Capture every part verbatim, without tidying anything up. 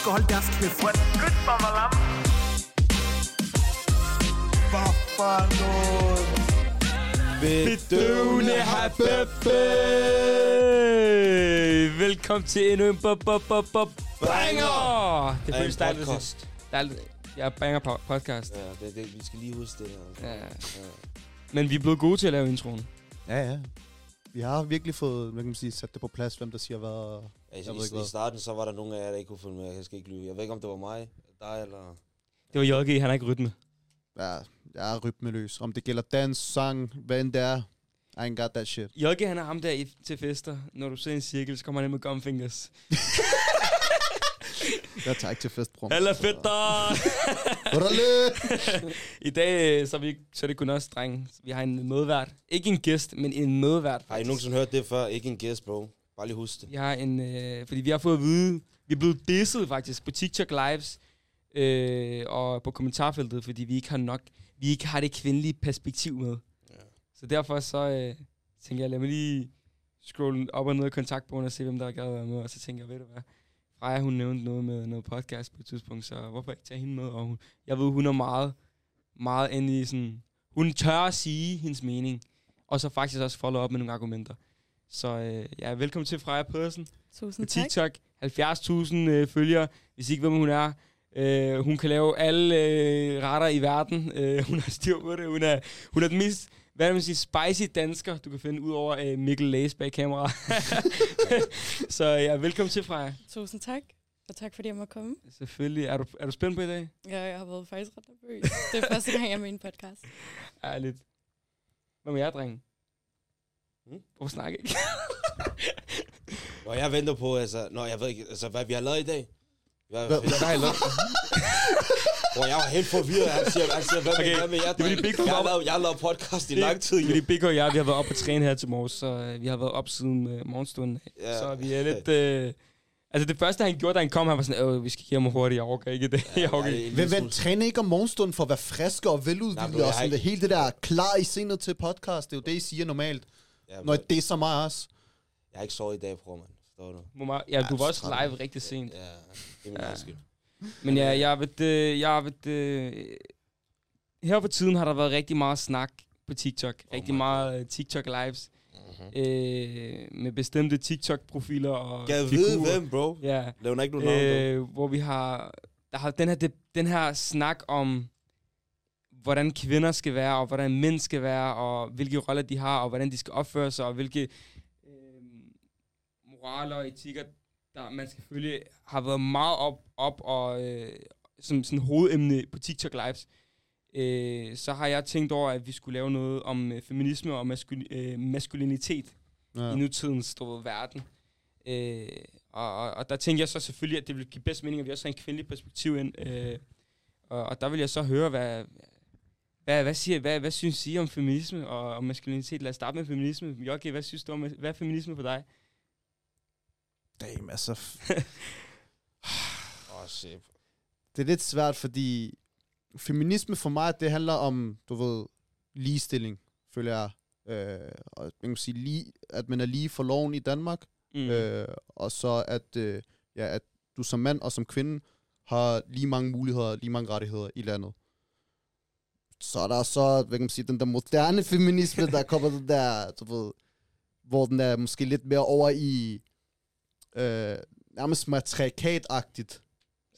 skal holde deres kæft. Good for mig, lam. Hvad for noget? Bedøvende habebe. Velkommen til endnu en banger. Det føles dejligt. Dejligt. Jeg banger på podcast. Ja, det, det, vi skal lige huske det her. Ja. Ja. Men vi er blevet gode til at lave introen. Ja, ja. Vi har virkelig fået, man kan sige, sat det på plads, hvem der siger hvad. Ja, i, ikke, i, I starten så var der nogle af jer, der ikke kunne følge med. Jeg skal ikke lyve. Jeg ved ikke, om det var mig, dig eller... Det var J G, han har ikke rytme. Ja, jeg er rytmeløs. Om det gælder dans, sang, hvad end det er. I ain't got that shit. J G, han er ham der i, til fester. Når du ser en cirkel, så kommer han ind med gumfingers. Jeg tager ikke til festbrum. Eller fætter! I dag så er, vi, så er det kun også, drenge. Vi har en medvært. Ikke en gæst, men en medvært. Har I nogensinde hørt det før? Ikke en gæst, bro. Bare lige husk det. Jeg har en... Øh, fordi vi har fået at vide... Vi er blevet disset faktisk på TikTok Lives. Øh, og på kommentarfeltet, fordi vi ikke har nok... Vi ikke har det kvindelige perspektiv med. Ja. Så derfor så øh, tænker jeg, lad mig lige scrolle op og ned af kontaktbogen og se, hvem der har gået med. Og så tænker jeg, ved du hvad... Freja, hun nævnte noget med noget podcast på et tidspunkt, så hvorfor ikke tage hende med? Og hun, jeg ved, hun er meget, meget endelig sådan... Hun tør at sige hendes mening, og så faktisk også follow op med nogle argumenter. Så øh, ja, velkommen til Freja Pedersen. Tusind tak. TikTok, halvfjerds tusind øh, følgere, hvis I ikke ved, hvem hun er. Øh, hun kan lave alle øh, retter i verden. Øh, hun har styr på det. Hun er, hun er den mest... Hvad er det, man siger? Spicy dansker, du kan finde ud over uh, Mikkel Læs bag kamera. Så ja, velkommen til, Freja. Tusind tak, og tak fordi jeg måtte komme. Selvfølgelig. Er du, er du spændt på i dag? Ja, jeg har været faktisk ret nervøs. Det er første gang, jeg er med i en podcast. Ærligt. Hvad med jer, drenge? Hmm? Hvorfor snakker jeg ikke? Nå, jeg venter på, altså... Nå, jeg ved ikke, altså, hvad vi har lavet i dag. Hvad, hvad, hvad har I lavet? Bro, jeg var helt forvirret, han siger, han siger hvad okay. med, med jer? Det det big jeg, har lavet, jeg har lavet podcast i lang tid. Det er Big og jeg, vi har været oppe og træne her til morges, så vi har været op siden øh, morgenstunden. Yeah. Så vi er lidt... Øh, altså det første, han gjorde, da han kom, han var sådan, øh, vi skal hjem og hurtigt, jeg orker ikke det. Ja, okay. Hvem, hvem træner ikke om morgenstunden for at være friske og veludviklet og sådan det hele det der klar i sindet til podcast? Det er jo det, I siger normalt, ja, når det er så meget også. Jeg har ikke sovet i dag, bror, man. Forstår du? Må, ja, du var også live rigtig sent. Ja, det er min skyld. Men ja, jeg ved, øh, jeg ved, øh, her på tiden har der været rigtig meget snak på TikTok, oh rigtig meget uh, TikTok lives, mm-hmm. øh, med bestemte TikTok-profiler og jeg figurer. Jeg ved hvem, bro. Ja. Laver ikke nogen øh, navn, hvor vi har, der har den her, de, den her snak om, hvordan kvinder skal være, og hvordan mænd skal være, og hvilke roller de har, og hvordan de skal opføre sig, og hvilke øh, moraler og etikker, der man selvfølgelig har været meget op, op og øh, som sådan hovedemne på TikTok Lives, øh, så har jeg tænkt over, at vi skulle lave noget om øh, feminisme og maskul- øh, maskulinitet ja. I nutidens store verden. Øh, og, og, og der tænkte jeg så selvfølgelig, at det ville give bedst mening, at vi også har en kvindelig perspektiv ind. Øh, og, og der vil jeg så høre, hvad, hvad, hvad, siger, hvad, hvad synes I om feminisme og, og maskulinitet? Lad os starte med feminisme. Jokke, hvad synes du om, hvad er feminisme for dig? Damn, altså... oh, shit. Det er lidt svært, fordi feminisme for mig, det handler om, du ved, ligestilling, føler jeg. Øh, og man kan sige, lige, at man er lige for loven i Danmark. Mm. Øh, og så at, øh, ja, at du som mand og som kvinde har lige mange muligheder, lige mange rettigheder i landet. Så er der så, hvad kan man sige, den der moderne feminisme, der kommer den der, du ved, hvor den er måske lidt mere over i... Øh, nærmest matriarkatagtigt.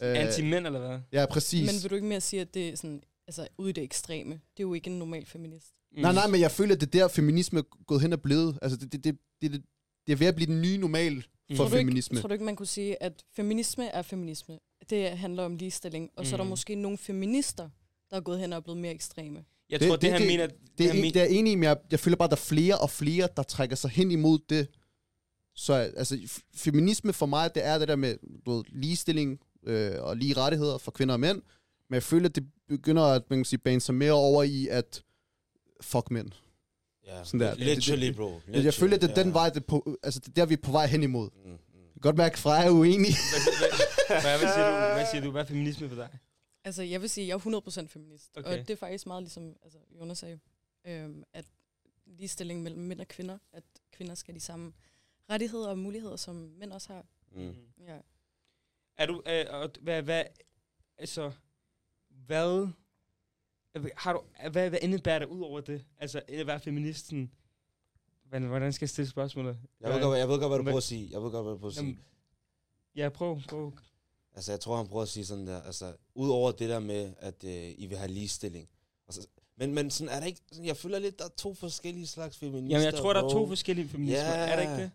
Øh, Anti-mænd, eller hvad? Ja, præcis. Men vil du ikke mere sige, at det er sådan, altså ude i det ekstreme? Det er jo ikke en normal feminist. Mm. Nej, nej, men jeg føler, at det der feminisme er gået hen og blevet. Altså, det, det, det, det, det er ved at blive den nye normal mm. for tror feminisme. Ikke, tror du ikke, man kunne sige, at feminisme er feminisme? Det handler om ligestilling. Og mm. så er der måske nogle feminister, der er gået hen og er blevet mere ekstreme. Jeg det, tror, det, det, det han mener... Det, det, han det er jeg enig i, men jeg, jeg føler bare, at der er flere og flere, der trækker sig hen imod det. Så altså, f- feminisme for mig, det er det der med du ved, ligestilling øh, og lige rettigheder for kvinder og mænd. Men jeg føler, at det begynder at man kan sige, bane sig mere over i, at fuck mænd. Yeah. Sådan der. Literally, bro. Literally, jeg føler, at det er yeah. den vej, det på, altså, det er der, vi er på vej hen imod. Mm, mm. Jeg kan godt mærke, at Freja er uenig. Hvad siger du? Hvad siger du? Hvad er feminisme for dig? Altså, jeg vil sige, at jeg er hundrede procent feminist. Okay. Og det er faktisk meget ligesom altså, Jonas sagde, øhm, at ligestilling mellem mænd og kvinder, at kvinder skal de samme rettigheder og muligheder, som mænd også har. Mm. Ja. Er du, øh, hvad, hvad, altså, hvad, har du, hvad, hvad indebærer der ud over det? Altså, at være feministen, hvordan skal jeg stille spørgsmålet? Jeg ved godt, jeg ved godt hvad du prøver at sige. Jeg ved godt, hvad du prøver at sige. Jamen, ja, prøv, prøv. Altså, jeg tror, han prøver at sige sådan der, altså, ud over det der med, at øh, I vil have ligestilling. Altså, men, men sådan er der ikke, sådan, jeg føler lidt, der er to forskellige slags feminister. Jamen, jeg tror, der er to forskellige feminister. Yeah. Er der ikke det?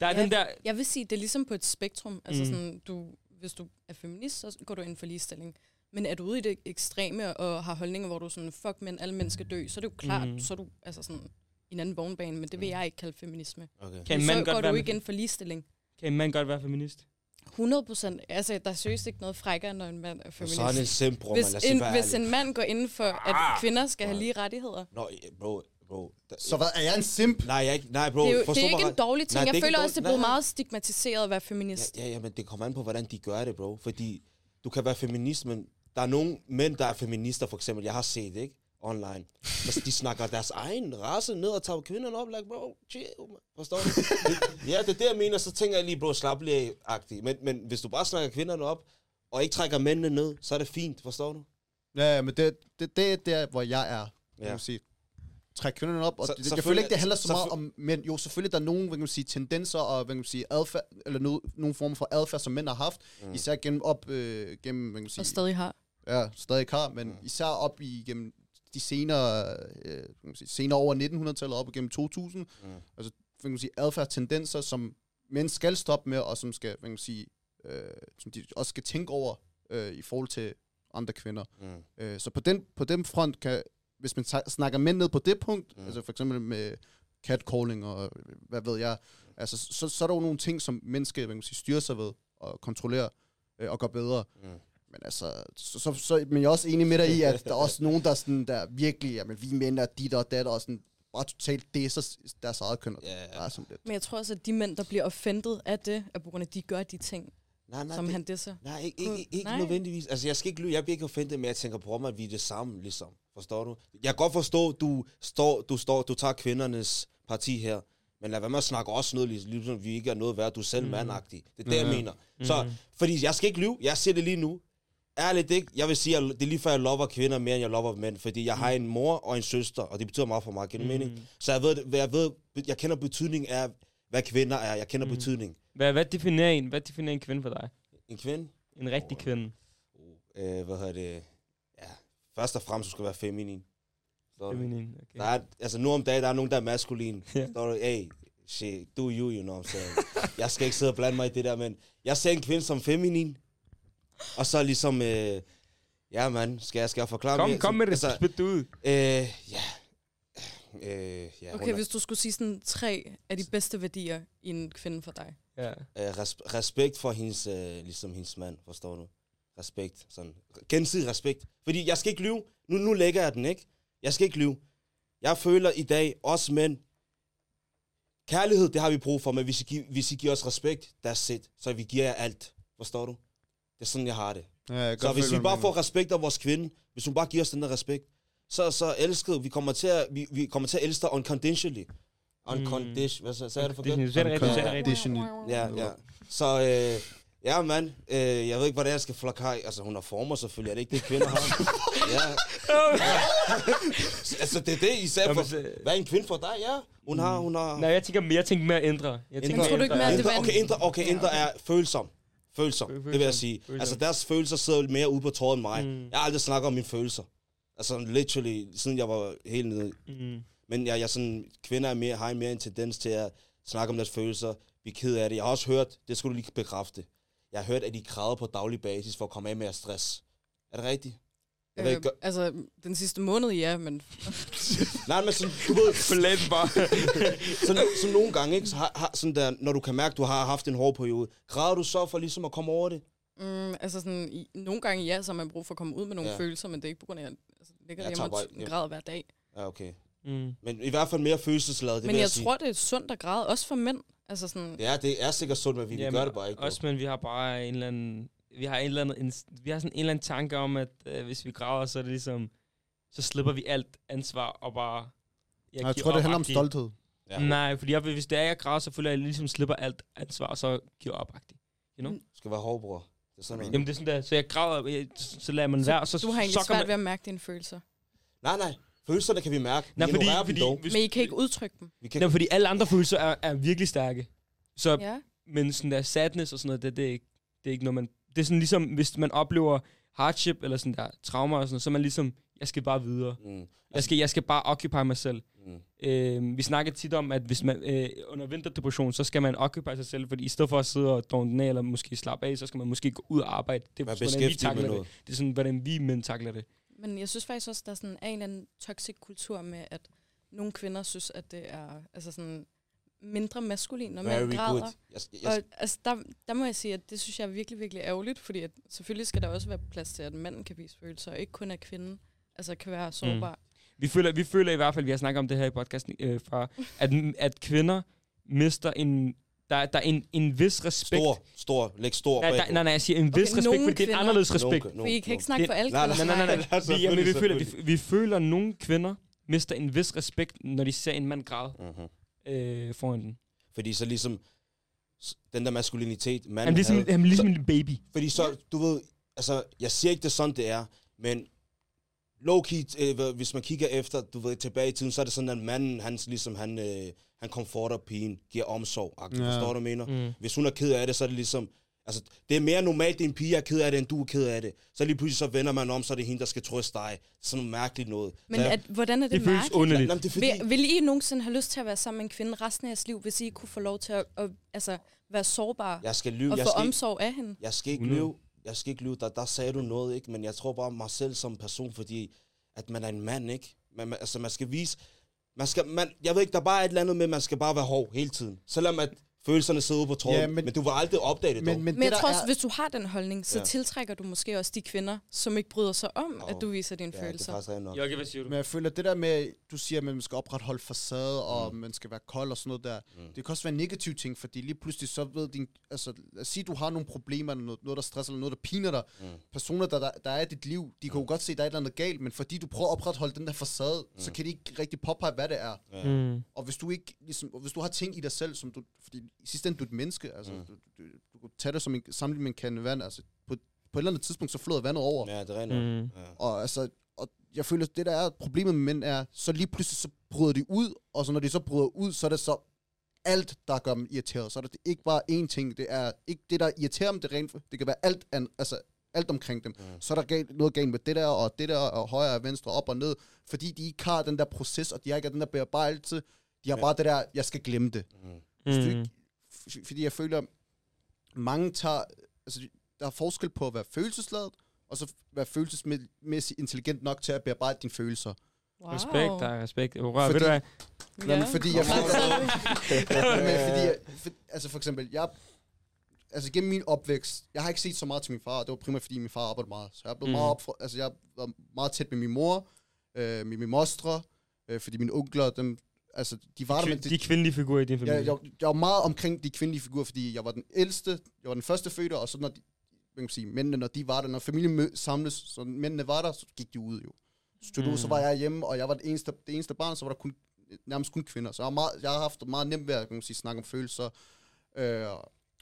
Der er ja, den der... Jeg vil sige, det er ligesom på et spektrum. Altså mm. sådan, du, hvis du er feminist, så går du ind for ligestilling. Men er du ude i det ekstreme og har holdninger, hvor du sådan, fuck mænd, alle mennesker dø, så er det jo klart, mm. så er du altså sådan i en anden vognbane, men det vil jeg ikke kalde feminisme. Okay. Kan så går du ikke ind for ligestilling. Kan en mand godt være feminist? hundrede procent. Altså, der søges ikke noget frækkere, når en mand er feminist. Så er det en simp, bro, hvis, en, hvis en mand går inden for, at kvinder skal ah, have lige rettigheder. Nå, bro, bro. Der, så hvad, er jeg en simp? Nej, jeg, nej bro. Det er, jo, det er ikke en dårlig ting. Nej, jeg føler også, det er blevet nej, meget stigmatiseret at være feminist. Ja, ja, ja, men det kommer an på, hvordan de gør det, bro. Fordi du kan være feminist, men der er nogle mænd, der er feminister, for eksempel. Jeg har set, ikke? Online. Altså, de snakker deres egen race ned og tager kvinderne op, like, bro, chill, man. Forstår du? Det, ja, det er det, jeg mener, så tænker jeg lige, bro, slap lige agtigt. Men, men hvis du bare snakker kvinderne op, og ikke trækker mændene ned, så er det fint, forstår du? Ja, ja, men det, det, det er der, hvor jeg er, ja. Kan man sige. Træk kvinderne op, og så, det, jeg føler ikke, det handler så meget om mænd. Jo, selvfølgelig der er nogle, hvad kan man sige, tendenser og, hvad kan man sige, adfærd, eller no, nogle former for adfærd, som mænd har haft, mm. især gennem op, øh, gennem, hvad kan man sige... Og stadig har. Ja, stadig har, men mm. især op i, gennem de senere, øh, sige, senere over nitten hundrede-tallet op igennem to tusind. Mm. Altså, kan man sige, adfærdstendenser, som mænd skal stoppe med, og som, skal, kan man sige, øh, som de også skal tænke over øh, i forhold til andre kvinder. Mm. Øh, så på den, på den front, kan, hvis man t- snakker mænd ned på det punkt, mm. altså for eksempel med catcalling og hvad ved jeg, altså, så, så er der jo nogle ting, som mennesker kan man sige, styrer sig ved og kontrollerer øh, og gør bedre. Mm. Men altså, så, så, så, men jeg er også enig med dig i, at der er også nogen, der, sådan, der virkelig, jamen vi mænd er dit og dat, og sådan, bare totalt det, så deres eget køn, yeah. der er sådan lidt. Men jeg tror også, at de mænd, der bliver offentet af det, er på grund af, de gør de ting, nej, nej, som det, han disser. Nej, ikke, ikke, ikke nej. nødvendigvis. Altså, jeg skal ikke lyde, jeg bliver ikke offentet med, at jeg tænker på mig, at vi er det samme, ligesom. Forstår du? Jeg kan godt forstå, du står, du står, du tager kvindernes parti her, men lad være med at snakke også noget, ligesom vi ikke er noget værd, du er selv mm. mandagtig. Det er det, mm. jeg mener. Mm. Så, fordi jeg skal ikke lyve, jeg ser det lige nu. Ærligt ikke. Jeg vil sige, at det er lige før, jeg lover kvinder mere, end jeg lover mænd. Fordi jeg mm. har en mor og en søster, og det betyder meget for mig, gennem mm. mening. Så jeg ved, jeg ved, jeg kender betydningen af, hvad kvinder er. Jeg kender mm. betydningen. Hvad, hvad, definerer en, hvad definerer en kvinde for dig? En kvinde? En rigtig oh. kvinde. Oh. Uh, hvad hedder det? Ja. Først og fremmest, du skal være feminin. Feminin, okay. Der er, altså nu om dagen, der er nogen, der er maskulin. Yeah. Der er hey, shit, do you, you know what I'm saying. Jeg skal ikke sidde og blande mig i det der, men jeg ser en kvinde som feminin. Og så ligesom, øh, ja mand, skal jeg, skal jeg forklare kom, mig? Kom med det, altså, spyt ud. Øh, ja. Øh, ja. Okay, hvis du skulle sige sådan tre af de bedste værdier i en kvinde for dig. Ja. Øh, res- respekt for hendes, øh, ligesom hendes mand, forstår du? Respekt, sådan. Gensidig respekt. Fordi jeg skal ikke lyve. Nu, nu lægger jeg den, ikke? Jeg skal ikke lyve. Jeg føler i dag, os mænd, kærlighed, det har vi brug for, men hvis I, gi- hvis I giver os respekt, that's it. Så vi giver jer alt, forstår du? Det er sådan, jeg har det. Ja, jeg så hvis vi bare får respekt af vores kvinde, hvis hun bare giver os den der respekt, så, så elsker vi, kommer til at, vi, vi kommer til at elske dig unconditionally. Unconditionally. Mm. Hvad så, så er det for godt? Unconditionally. Ja, ja. Så, øh, ja mand, øh, jeg ved ikke, hvordan jeg skal flokke her. Altså, hun har former selvfølgelig, er det ikke det, kvinder har? Ja. Altså, det er det, I sagde for. Hvad er en kvinde for dig? Ja. Hun har, hun har... Nej, jeg tænker mere, jeg tænker mere ændre. Jeg tænker ændre. Ændre. Mere, ændre. Okay, ændre, okay, ændre er følsom. Følelser, det vil jeg sige. Følelser. Altså, deres følelser sidder mere ude på tåret end mig. Mm. Jeg har aldrig snakket om mine følelser. Altså, literally, siden jeg var helt nede. Mm. Men jeg, jeg sådan, kvinder er mere, har en mere en tendens til at snakke om deres følelser, blive ked af det. Jeg har også hørt, det skulle du lige bekræfte, jeg har hørt, at de græder på daglig basis for at komme af med stress. Er det rigtigt? Øh, ikke, gør... Altså, den sidste måned, ja, men... Nej, men sådan, du ved... Forlæt bare. sådan, sådan nogle gange, ikke? Så har, har, sådan der, når du kan mærke, du har haft en hård periode, græder du så for ligesom at komme over det? Mm, altså sådan, i, nogle gange, ja, så har man brug for at komme ud med nogle ja. følelser, men det er ikke på grund af, at jeg altså, ligger ja, hjemme og ja. græder hver dag. Ja, okay. Mm. Men i hvert fald mere følelsesladet, det men vil jeg, jeg sige. Men jeg tror, det er sundt at græde, også for mænd. Altså sådan... Ja, det er sikkert sundt, men vi ja, gør men, det bare ikke. Også, men vi har bare en eller anden... Vi har, en eller anden, en, vi har sådan en eller anden tanke om, at øh, hvis vi graver, så er det ligesom, så slipper vi alt ansvar og bare... Jeg, jeg tror, det handler om stolthed. Ja. Nej, fordi jeg, hvis det er, jeg graver, så føler jeg, at jeg ligesom slipper alt ansvar, og så giver opagtigt. You know? Du skal være hård, bror. Det er sådan en. Jamen det er sådan der, så jeg græder, så lader man være. Så, så du har egentlig svært man... ved at mærke dine følelser? Nej, nej. Følelserne kan vi mærke. Nej, fordi, fordi, dem hvis, men I kan ikke udtrykke dem. Kan... Nej, fordi alle andre følelser er, er virkelig stærke. Så, ja. Men sådan der sadness og sådan noget, det, det, er, ikke, det er ikke noget, man... Det er sådan ligesom, hvis man oplever hardship eller sådan der traumer og sådan noget, så er man ligesom, jeg skal bare videre. Mm. Jeg, skal, jeg skal bare occupy mig selv. Mm. Øh, vi snakker tit om, at hvis man øh, under vinterdepression, så skal man occupy sig selv, fordi i stedet for at sidde og drone af, eller måske slappe af, så skal man måske gå ud og arbejde. Det er sådan, hvordan vi takler det. Det er sådan, hvordan vi mænd takler det. Men jeg synes faktisk også, der er sådan en eller anden toxic kultur med, at nogle kvinder synes, at det er altså sådan mindre maskulin, når man græder. Yes, yes. Og altså, der, der må jeg sige, at det synes jeg er virkelig, virkelig ærgerligt, fordi at selvfølgelig skal der også være plads til, at manden kan vise følelser, og ikke kun at kvinden altså, kan være sårbar. Mm. Vi, føler, vi føler i hvert fald, vi har snakket om det her i podcasten, øh, fra, at, at kvinder mister en... Der, der er en, en vis respekt. Stor, stor, læg stor. Ja, der, nej, nej, jeg siger en okay, vis respekt, fordi det er en anderledes respekt. Nogen, nogen, vi kan ikke snakke det, for alle kvinder. Nej, nej, nej, nej. Vi, ja, vi, føler, vi, vi føler, at nogle kvinder mister en vis respekt, når de ser en mand græde uh-huh. øh, foran den. Fordi så ligesom, den der maskulinitet, manden han ligesom, havde. Han ligesom så, en baby. Fordi så, du ved, altså, jeg siger ikke, det sådan, det er, men low-key, øh, hvis man kigger efter, du ved, tilbage i tiden, så er det sådan, at manden, han ligesom, han... Øh, han komforter pigen, giver omsorg, agtigt, ja. Forstår du, mener? Mm. Hvis hun er ked af det, så er det ligesom... Altså, det er mere normalt, at en pige er ked af det, end du er ked af det. Så lige pludselig så vender man om, så er det hende, der skal trøste dig. Sådan noget mærkeligt noget. Men at, hvordan er det, det mærkeligt? Underligt. Jamen, det føles underligt. Vil, vil I nogensinde have lyst til at være sammen med en kvinde resten af jeres liv, hvis I kunne få lov til at, at, at altså, være sårbare jeg skal lyve. og jeg få skal omsorg ikke, af hende? Jeg skal ikke mm. lyve. Jeg skal ikke lyve. Der, der sagde du noget, ikke? Men jeg tror bare mig selv som person, fordi at man er en mand, ikke? Man, man, altså, man skal vise... Man skal, man, jeg ved ikke, der bare er et eller andet med, man skal bare være hård hele tiden. Selvom at følelserne sidder ude på tråden, ja, men, men du vil aldrig opdage det. Men, men, men, men jeg tror også, er... hvis du har den holdning, så ja. tiltrækker du måske også de kvinder, som ikke bryder sig om, oh, at du viser dine ja, følelser. Jokke, hvad siger du? Men jeg føler, det der med, du siger, at man skal opretholde facade, og mm. man skal være kold og sådan noget der, mm. det kan også være en negativ ting, fordi lige pludselig så ved din... Altså, lad os sige, du har nogle problemer, noget, noget der stresser, eller noget, der piner dig. Mm. Personer, der, der, der er i dit liv, de kan jo godt se, at der er et eller andet galt, men fordi du prøver at opretholde den der facade, mm. så kan de ikke rigtig påpege, hvad det er. Mm. Og hvis du ikke, ligesom, og hvis du har ting i dig selv, som du... Fordi i sidste ende, du er et menneske, altså, mm. du, du, du kan tage det som en, sammenlignet med en kande vand, altså, på, på et eller andet tidspunkt, så flyder vandet over. Ja, det regner. Mm. Ja. Og altså, og jeg føler, det der er problemet med mænd er, så lige pludselig, så bryder de ud, og så når de så bryder ud, så er det så alt, der gør dem irriteret. Så er det ikke bare én ting, det er ikke det, der irriterer dem, det rent, det kan være alt, an, altså, alt omkring dem. Mm. Så er der galt, noget galt med det der, og det der, og højre og venstre, op og ned, fordi de ikke har den der proces, og de har ikke den der bearbejdelse, de har ja. bare det der, jeg skal glemme det. Mm. Mm. Fordi jeg føler, mange tager, altså der er forskel på at være følelsesladet, og så være følelsesmæssigt intelligent nok til at bearbejde dine følelser. Wow. Respekt, der er respekt. Hurra, ved du hvad? Yeah. Nå, fordi jeg føler, altså for eksempel, jeg, altså gennem min opvækst, jeg har ikke set så meget til min far, det var primært fordi min far arbejdede meget, så jeg blev mm. meget op for, altså jeg var meget tæt med min mor, øh, med min mostre, øh, fordi mine onkler, dem, altså, de var de, der, de, de kvindelige figurer i din familie. Ja, jeg, jeg var meget omkring de kvindelige figurer, fordi jeg var den ældste, jeg var den første fødte, og så når de, man kan sige, mændene, når de var der, når familien mød, samles, så mændene var der, så gik de ud jo. Så, mm. så var jeg hjemme, og jeg var det eneste, det eneste barn, så var der kun, nærmest kun kvinder. Så jeg har, meget, jeg har haft meget nemt ved at man kan sige, snakke om følelser, øh,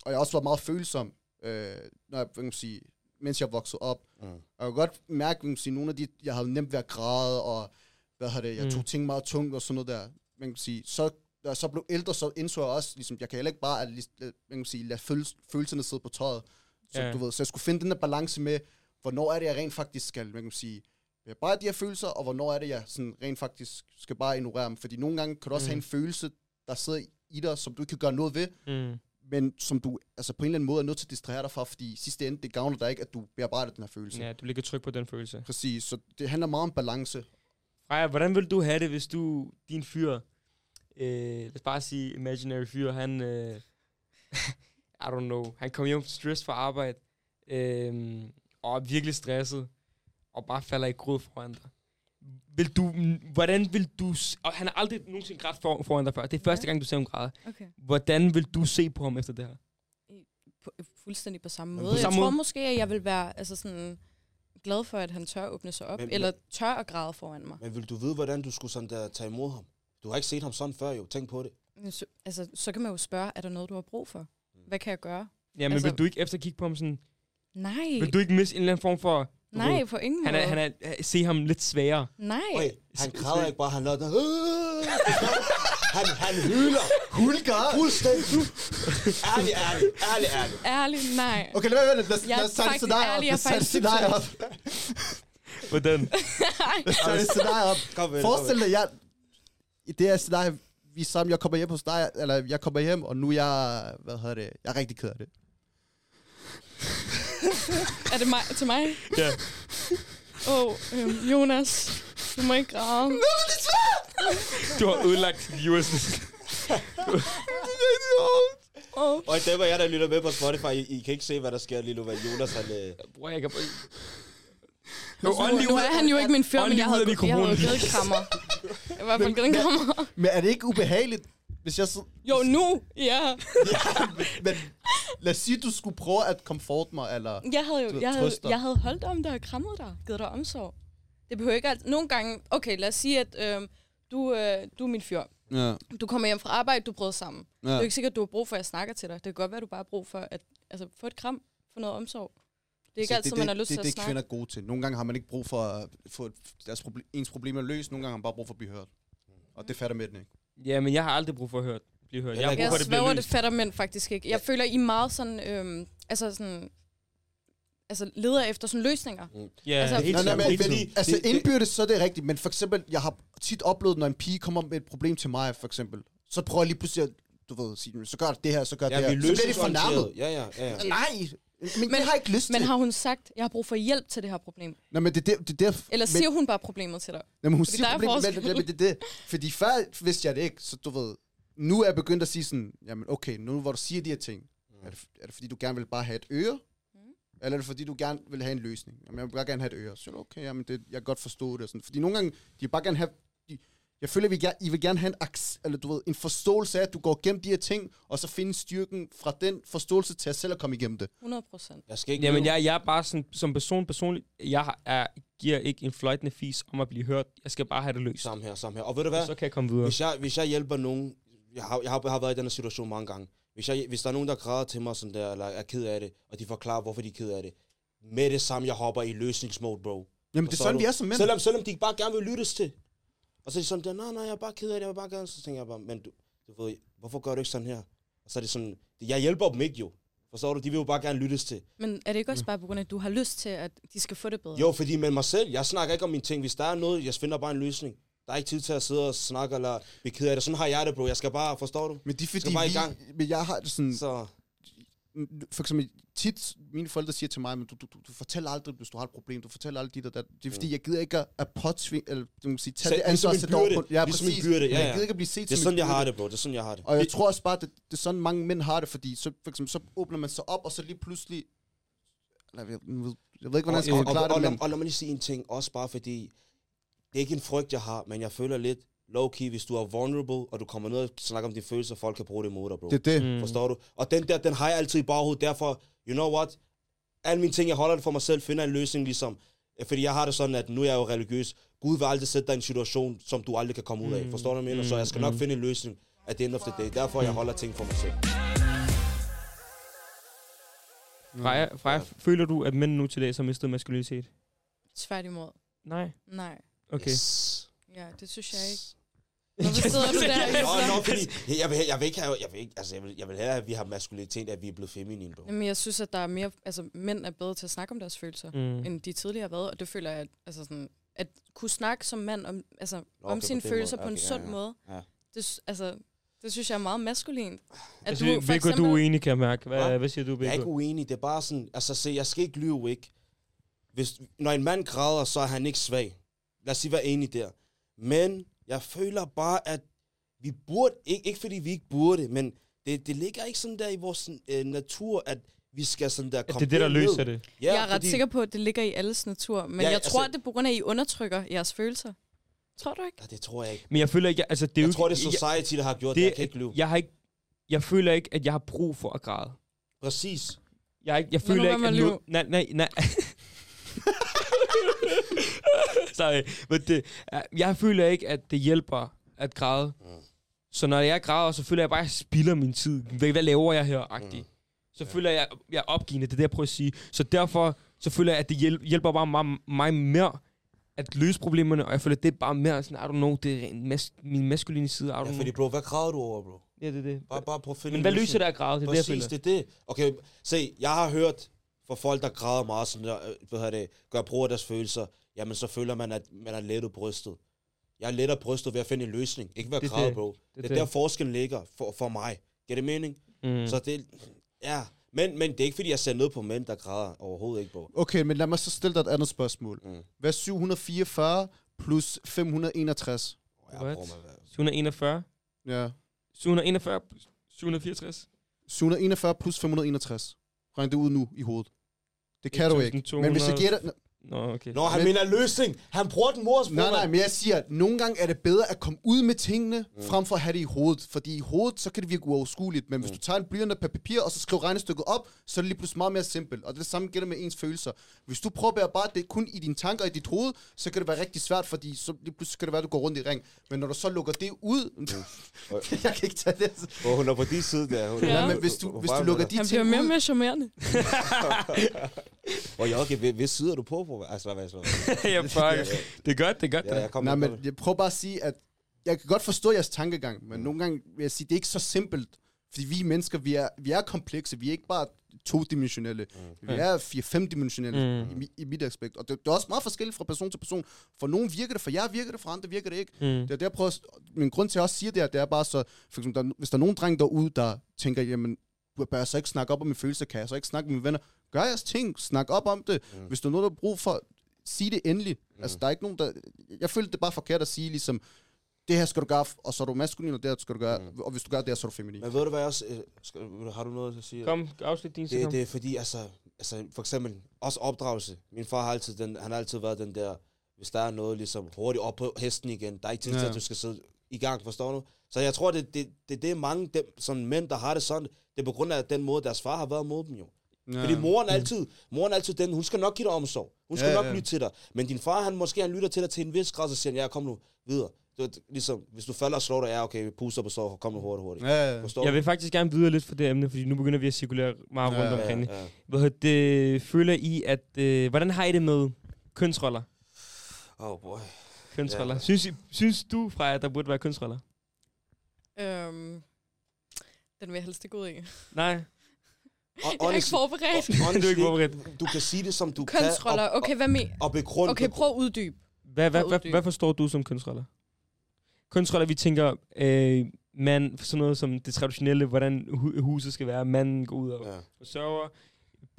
og jeg har også været meget følsom, øh, når jeg, man kan sige, mens jeg voksede op. Mm. Og jeg kan godt mærke, man kan sige, nogle af de, jeg havde nemt ved at græde, og hvad har det, jeg mm. tog ting meget tungt og sådan noget der. Man kan sige, så, jeg så blev ældre, så indså jeg også, ligesom, jeg kan heller ikke bare at, man kan sige, lade følels- følelserne sidde på tøjet. Så, yeah. du ved, så jeg skulle finde den der balance med, hvornår er det, jeg rent faktisk skal, man kan sige, bare de her følelser, og hvornår er det, jeg sådan, rent faktisk skal bare ignorere dem. Fordi nogle gange kan du også mm. have en følelse, der sidder i dig, som du ikke kan gøre noget ved, mm. men som du altså, på en eller anden måde er nødt til at distrahere dig fra, fordi i sidste ende, det gavner dig ikke, at du bearbejder den her følelse. Ja, du ligger tryg på den følelse. Præcis, så det handler meget om balance. Freja, hvordan ville du have det, hvis du, din fyr, øh, lad os bare sige imaginary fyr, han, øh, I don't know, han kom hjem stress fra arbejde, øh, og er virkelig stresset, og bare falder i grød foran dig. Vil du, hvordan vil du, og han har aldrig nogensinde grædt for, foran dig før, det er første ja. gang, du ser ham græde. Okay. Hvordan vil du se på ham efter det her? På, fuldstændig på samme måde. På samme jeg måde? tror måske, at jeg vil være, altså sådan... glad for, at han tør åbne sig op, men, eller tør at græde foran mig. Men vil du vide, hvordan du skulle sådan der tage imod ham? Du har ikke set ham sådan før, jo. Tænk på det. Så, altså, så kan man jo spørge, er der noget, du har brug for? Hvad kan jeg gøre? Ja, men altså, vil du ikke efter kigge på ham sådan, Nej. Vil du ikke miste en eller anden form for... Nej, ved, på ingen han er, måde. Han er, han er, se ham lidt sværere. Nej. Oi, han kræver ikke bare, han lader... Han, han hyler. Hulker. Fuldstændig. Ærlig, ærlig, ærlig, ærlig. Ærlig, nej. Okay, lad mig vente. Lad os tage et scenarie op. Lad os tage et scenarie op. Hvordan? Lad os tage et scenarie op. Forestil dig, jeg... I det her scenarie, vi er sammen, jeg kommer hjem hos dig, eller jeg kommer hjem, og nu er jeg... Hvad hedder det? Jeg er rigtig ked af det. Er det mig, til mig? Ja. Yeah. Åh, oh, øhm, Jonas, du må ikke græde. Nå, det er svært! Du har ødelagt viewers. Oh. Og i dag var jeg, der lytter med på Spotify. I, I kan ikke se, hvad der sker lige nu, hvad Jonas han... Øh... Bror, jeg kan bare... Nu, nu er han jo ikke min fyr, men jeg havde gædekrammer. Jeg var i hvert fald gædekrammer. Men er det ikke ubehageligt, hvis jeg... Så... Jo, nu! Ja. Ja, men, men lad os sige, du skulle prøve at komforte mig, eller... Jeg havde jo du, jeg havde, jeg havde holdt om dig og krammet dig, givet dig omsorg. Det behøver ikke alt... Nogle gange... Okay, lad os sige, at øh, du, øh, du er min fyr. Ja. Du kommer hjem fra arbejde, du brød sammen. Ja. Det er ikke sikkert, at du har brug for, at jeg snakker til dig. Det kan godt være, at du bare har brug for at altså, få et kram, få noget omsorg. Det er ikke så altid, det, man har lyst det, til at det, snakke. Det er kvinder gode til. Nogle gange har man ikke brug for at få deres proble- ens problemer løst. Nogle gange har man bare brug for at blive hørt. Og det fatter med den ikke. Ja, men jeg har aldrig brug for at hørt, blive hørt. Jeg, jeg, jeg svæver, det, det fatter mænd faktisk ikke. Jeg ja. føler, I meget sådan, øhm, altså sådan... Altså leder efter sådan løsninger. Mm. Yeah, altså, det er helt nej, nej, men, fordi, altså indbyrdes, så er det rigtigt. Men for eksempel, jeg har tit oplevet, når en pige kommer med et problem til mig, for eksempel. Så prøver jeg lige pludselig, du ved, sige, så gør det her, så gør ja, det her. Så bliver det fornærmet. Ja, ja, ja, ja. Nej, men, men har ikke lyst men til. Men har hun sagt, jeg har brug for hjælp til det her problem? Nej, men det er det. det er, Eller siger men, hun bare problemet til dig? Nej, men hun fordi siger problemet, men, men det er det. Fordi før vidste jeg det ikke, så du ved, nu er jeg begyndt at sige sådan, jamen okay, nu hvor du siger de her ting, mm. er, det, er det fordi, du gerne vil bare have et øre? Eller er det fordi, du gerne vil have en løsning? Jamen, jeg vil bare gerne have et øre. Så okay, jamen, det, jeg kan godt forstå det. Sådan. Fordi nogle gange, de vil bare gerne have... De, jeg føler, vi gerne, I vil gerne have en aks, eller du ved, en forståelse af, at du går gennem de her ting, og så finde styrken fra den forståelse til at selv at komme igennem det. hundrede procent Jeg skal ikke... Jamen, jeg, jeg er bare sådan, som person personligt, jeg er, giver ikke en fløjtende fis om at blive hørt. Jeg skal bare have det løst. Samme her, samme her. Og ved du hvad? Og så kan jeg komme videre. Hvis jeg, hvis jeg hjælper nogen... Jeg har, jeg har været i den her situation mange gange. Hvis, jeg, hvis der er nogen, der græder til mig sådan der, eller er ked af det, og de forklarer, hvorfor de er ked af det, med det samme, jeg hopper i løsningsmode, bro. Jamen, og det er sådan, vi er som mænd. Selvom, selvom de bare gerne vil lyttes til. Og så er de sådan der, nej, nej, jeg er bare ked af det, jeg vil bare gerne. Så tænker jeg bare, men du, du ved, hvorfor gør du ikke sådan her? Og så er det sådan, jeg hjælper dem ikke jo. Forstår du? De vil jo bare gerne lyttes til. Men er det ikke også bare på grund af, at du har lyst til, at de skal få det bedre? Jo, fordi med mig selv, jeg snakker ikke om mine ting. Hvis der er noget, jeg finder bare en løsning. Der er ikke tid til at sidde og snakke, eller vi keder af det. Sådan har jeg det, bro. Jeg skal bare, forstår du? Men det er fordi, vi, i gang. Men jeg har det sådan... Så. For eksempel, tit mine forældre siger til mig, men du, du, du fortæller aldrig, hvis du har et problem. Du fortæller aldrig dit og dat. Det er fordi, jeg gider ikke at, at påtvinge, eller du må sige, tage det ansvar til dog på... Ja, ligesom præcis. Ja, ja. Jeg gider ikke at blive set det til. Det er sådan, jeg har det, bro. Det er sådan, jeg har det. Og jeg tror også bare, det, det er sådan, mange mænd har det, fordi så, for eksempel, så åbner man sig op, og så lige pludselig... Jeg ved, jeg ved ikke, hvordan jeg skal forklare det, men... Og lad mig lige sige en ting, også bare fordi... Det er ikke en frygt, jeg har, men jeg føler lidt low-key, hvis du er vulnerable, og du kommer ned og snakker om dine følelser, folk kan bruge det imod dig, bro. Det er det. Mm. Forstår du? Og den der, den har jeg altid i baghovedet, derfor, you know what? Alle mine ting, jeg holder det for mig selv, finder en løsning ligesom. Fordi jeg har det sådan, at nu er jeg jo religiøs. Gud vil aldrig sætte dig i en situation, som du aldrig kan komme ud af. Forstår du, hvad jeg mener? Så jeg skal nok finde en løsning at the end of the day. Derfor, jeg holder ting for mig selv. Freja, Freja, føler du, at mænd nu til dag så mistede maskulinitet? Tværtimod. Nej. Nej. Okay. Yes. Ja, det synes jeg ikke. Hvorfor sidder du der? Nå, nå, fordi jeg vil, jeg vil ikke have, jeg vil ikke, altså jeg vil, jeg vil hellere, at vi har maskulinitet, at vi er blevet feminine. Jamen, jeg synes, at der er mere, altså mænd er bedre til at snakke om deres følelser, mm. end de tidligere har været, og det føler jeg, at, altså sådan, at kunne snakke som mand om, altså okay, om sine følelser okay, på en okay, sund ja, ja. måde, ja. Det, altså det synes jeg er meget maskulint. At du, for eksempel, du er uenig, kan jeg mærke. Hvad, ja? Hvad siger du, Beko? Jeg er ikke uenig, det er bare sådan, altså se, jeg skal ikke lyve ikke. Hvis, når en mand græder, så er han ikke svag. Lad os sige, være enige der. Men jeg føler bare, at vi burde, ikke, ikke fordi vi ikke burde, men det, det ligger ikke sådan der i vores øh, natur, at vi skal sådan der komme ned. Det er det, der løser det. Ja, jeg er fordi... ret sikker på, at det ligger i alles natur, men ja, jeg tror, altså... det er på grund af, at I undertrykker jeres følelser. Tror du ikke? Ja, det tror jeg ikke. Men jeg føler ikke, altså det er Jeg jo, tror, det er society, jeg, der har gjort det, det jeg kan ikke lyve. Jeg, har ikke, jeg føler ikke, at jeg har brug for at græde. Præcis. Jeg, jeg, jeg føler nu, ikke, at... Nu, nej, nej, nej. Sorry, men det, jeg føler ikke, at det hjælper at græde. Mm. Så når jeg græder, så føler jeg bare, at jeg spilder min tid. Hvad, hvad laver jeg her? Mm. så ja. føler jeg, jeg er opgivende. Det er det, jeg prøver at sige. Så derfor, så føler jeg, at det hjælper bare mig, mig mere at løse problemerne, og jeg føler, at det er bare mere sådan, I don't know, det er mas- min maskuline side, I don't know. Ja, fordi bro, hvad græder du over, bro? Ja, det er det. Bare, bare prøv at finde. Men hvad løser der at græde? Det er præcis, det, jeg det er det. Okay, se, jeg har hørt fra folk, der græder meget, som der, hvad hedder det, gør brug af deres følelser, jamen så føler man, at man er lettet brystet. Jeg er lettere brystet ved at finde en løsning, ikke ved at græde, bro. Det, det, det er der forskellen ligger for, for mig. Giver det mening? Mm. Så det, ja. Men, men det er ikke, fordi jeg ser noget på mænd, der græder overhovedet ikke, bro. Okay, men lad mig så stille dig et andet spørgsmål. Mm. Hvad er syv hundrede fireogfyrre plus fem hundrede enogtres? Oh, ja, bror, syv hundrede enogfyrre? Ja. syv hundrede enogfyrre plus syv hundrede fireogtres? syv hundrede enogfyrre plus fem hundrede enogtres. Regn det ud nu i hovedet. Det kan du ikke. Men hvis jeg giver dig... Nå, okay. Nå, han men, mener løsning. Han bruger den mors bror. Nej, nej, men jeg siger, at nogle gange er det bedre at komme ud med tingene, mm. frem for at have det i hovedet. Fordi i hovedet, så kan det virke uoverskueligt. Men mm. hvis du tager en blyant og papir, og så skriver regnestykket op, så er det lige pludselig meget mere simpelt. Og det, det samme gælder med ens følelser. Hvis du prøver bare bare det kun i dine tanker og i dit hoved, så kan det være rigtig svært, fordi så lige pludselig kan det være, at du går rundt i ring. Men når du så lukker det ud... Mm. jeg kan ikke tage det. Oh, hun er på din side der. Hun, ja. Men hvis du, hvis du lukker de ting ud... Han bliver mere mere charmerende. Og Jokke, hvis sidder du på, på? Altså, hvad ja, det er godt, det er godt. Ja, jeg, nej, men jeg prøver bare at sige, at jeg kan godt forstå jeres tankegang, men mm. nogle gange vil jeg sige, at det er ikke så simpelt, fordi vi mennesker, vi er, vi er komplekse, vi er ikke bare todimensionelle, mm. vi er fire-fem-dimensionelle mm. i, i mit aspekt, og det, det er også meget forskelligt fra person til person. For nogen virker det, for jer virker det, for andre virker det ikke. Mm. Det er der, jeg prøver at, men grund til, at jeg også siger det her, det er bare så, for eksempel, der, hvis der er nogen dreng derude, der tænker, jamen, bør jeg så ikke snakke op om mine følelser, kan jeg så ikke snakke med mine venner? Gør jeres ting, snak op om det. Mm. Hvis du har noget, der er brug for, sig det endelig. Mm. Altså, der er ikke nogen, der... Jeg følte det bare forkert at sige, ligesom, det her skal du gøre, og så er du maskulin, og det her skal du gøre, mm. og hvis du gør det her, så er du feminin. Men ved du hvad, jeg også... Skal, har du noget at sige? Kom, afslut din side. Det er fordi, altså, altså, for eksempel, også opdragelse. Min far har altid, den, han har altid været den der, hvis der er noget, ligesom, hurtigt op på hesten igen, der er ikke tid til, ja. At du skal sidde i gang, forstår du? Så jeg tror, det er det, det, det mange dem, sådan mænd, der har det sådan, det er på grund af den måde, deres far har været mod dem jo. Ja. Fordi moren altid, moren altid den, hun skal nok give dig omsorg. Hun skal ja, nok ja. lytte til dig. Men din far, han måske han lytter til dig til en vis grad, så siger han, ja, kom nu videre. Det er ligesom, hvis du falder og slår dig, ja, okay, puster på sår, kom nu hurtigt, hurtigt. Ja, ja. Jeg vil faktisk gerne videre lidt for det emne, fordi nu begynder vi at cirkulere meget rundt ja, omkring. Ja, ja. Hvad det, føler I, at... Øh, hvordan har I det med kønsroller? Oh boy. Kønsroller. Ja. Synes, synes du, Freja, der burde være kønsroller? Øhm, den vil jeg helst ikke ud i. Nej. Og, jeg er honest, ikke forberedt. Og, honest, du er ikke forberedt. Du kan sige det, som du kan. Kønsroller, okay, hvad med? Og begrunde. Okay, prøv at uddybe. Hvad, hvad, hvad, hvad forstår du som kønsroller? Kønsroller, vi tænker, øh, mand, sådan noget som det traditionelle, hvordan huset skal være. Manden går ud og ja. forsørger.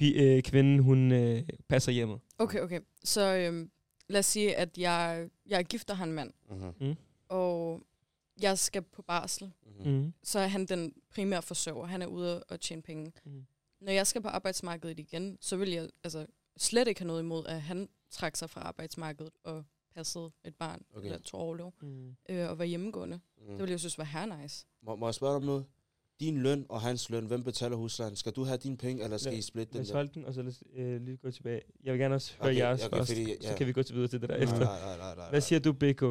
Øh, kvinden, hun øh, passer hjemmet. Okay, okay. Så øh, lad os sige, at jeg, jeg er gift og har en mand. Mm-hmm. Mm. Og... jeg skal på barsel, mm-hmm. så er han den primære forsørger. Han er ude og tjene penge. Mm. Når jeg skal på arbejdsmarkedet igen, så vil jeg altså slet ikke have noget imod, at han trak sig fra arbejdsmarkedet og passede et barn, okay. eller tog overlov, mm. øh, og var hjemmegående. Mm. Det ville jeg synes var her nice. Må, må jeg spørge dig om noget? Din løn og hans løn, hvem betaler huslejen? Skal du have dine penge, eller skal ja, I splitte den? Jeg solgte den, og så øh, lige gå tilbage. Jeg vil gerne også høre okay, jeres okay, først, fordi, ja. Så kan vi gå til videre til det der efter. Nej, nej, nej, nej. Hvad siger du, B K?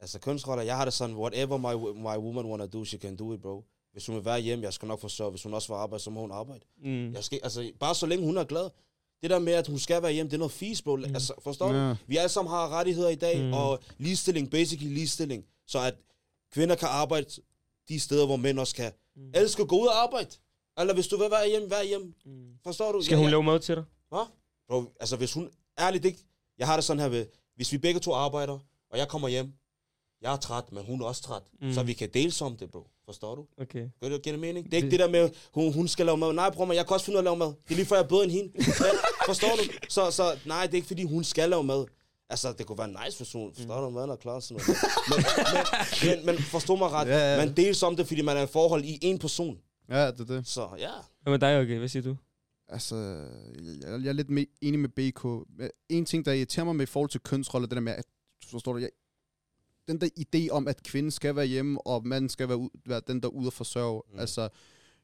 Altså kønsroller, jeg har det sådan, whatever my, my woman wanna do, she can do it, bro. Hvis hun vil være hjemme, jeg skal nok forsørge. Hvis hun også vil arbejde, så må hun arbejde. Mm. Jeg skal, altså, bare så længe hun er glad. Det der med, at hun skal være hjemme, det er noget fisk, bro. Mm. Altså, forstår yeah. du? Vi alle sammen har rettigheder i dag, mm. og ligestilling, basically ligestilling. Så at kvinder kan arbejde de steder, hvor mænd også kan. Mm. Ellers skal gå ud og arbejde. Eller hvis du vil være hjemme, vær hjemme. Mm. Forstår du? Skal ja, hun ja. lave mad til dig? Hva? Bro, altså hvis hun, ærligt ikke, jeg har det sådan her ved, hvis vi begge to arbejder, og jeg kommer hjem, jeg er træt, men hun er også træt. Mm. Så vi kan deles om det, bro. Forstår du? Okay. Gør det, giver det mening? Det er ikke det, det der med, hun, hun skal lave mad. Nej, bror, men jeg kan også finde ud af at lave mad. Det er lige før, jeg er bedre end hende. Forstår du? Så, så nej, det er ikke fordi, hun skal lave mad. Altså, det kunne være nice, hvis hun... Forstår du, maden er klar og sådan noget. Men, men, men, men forstå mig ret. Ja, ja. Man deles om det, fordi man er i forhold i en person. Ja, det er det. Så ja. Hvad med dig, okay? Hvad siger du? Altså, jeg, jeg er lidt med, enig med B K. En ting, der irriterer mig med i forhold til kønsroller, det der med, at, forstår du, jeg, den der idé om, at kvinden skal være hjemme, og manden skal være, ud, være den, der er ude og forsørge. Mm. Altså,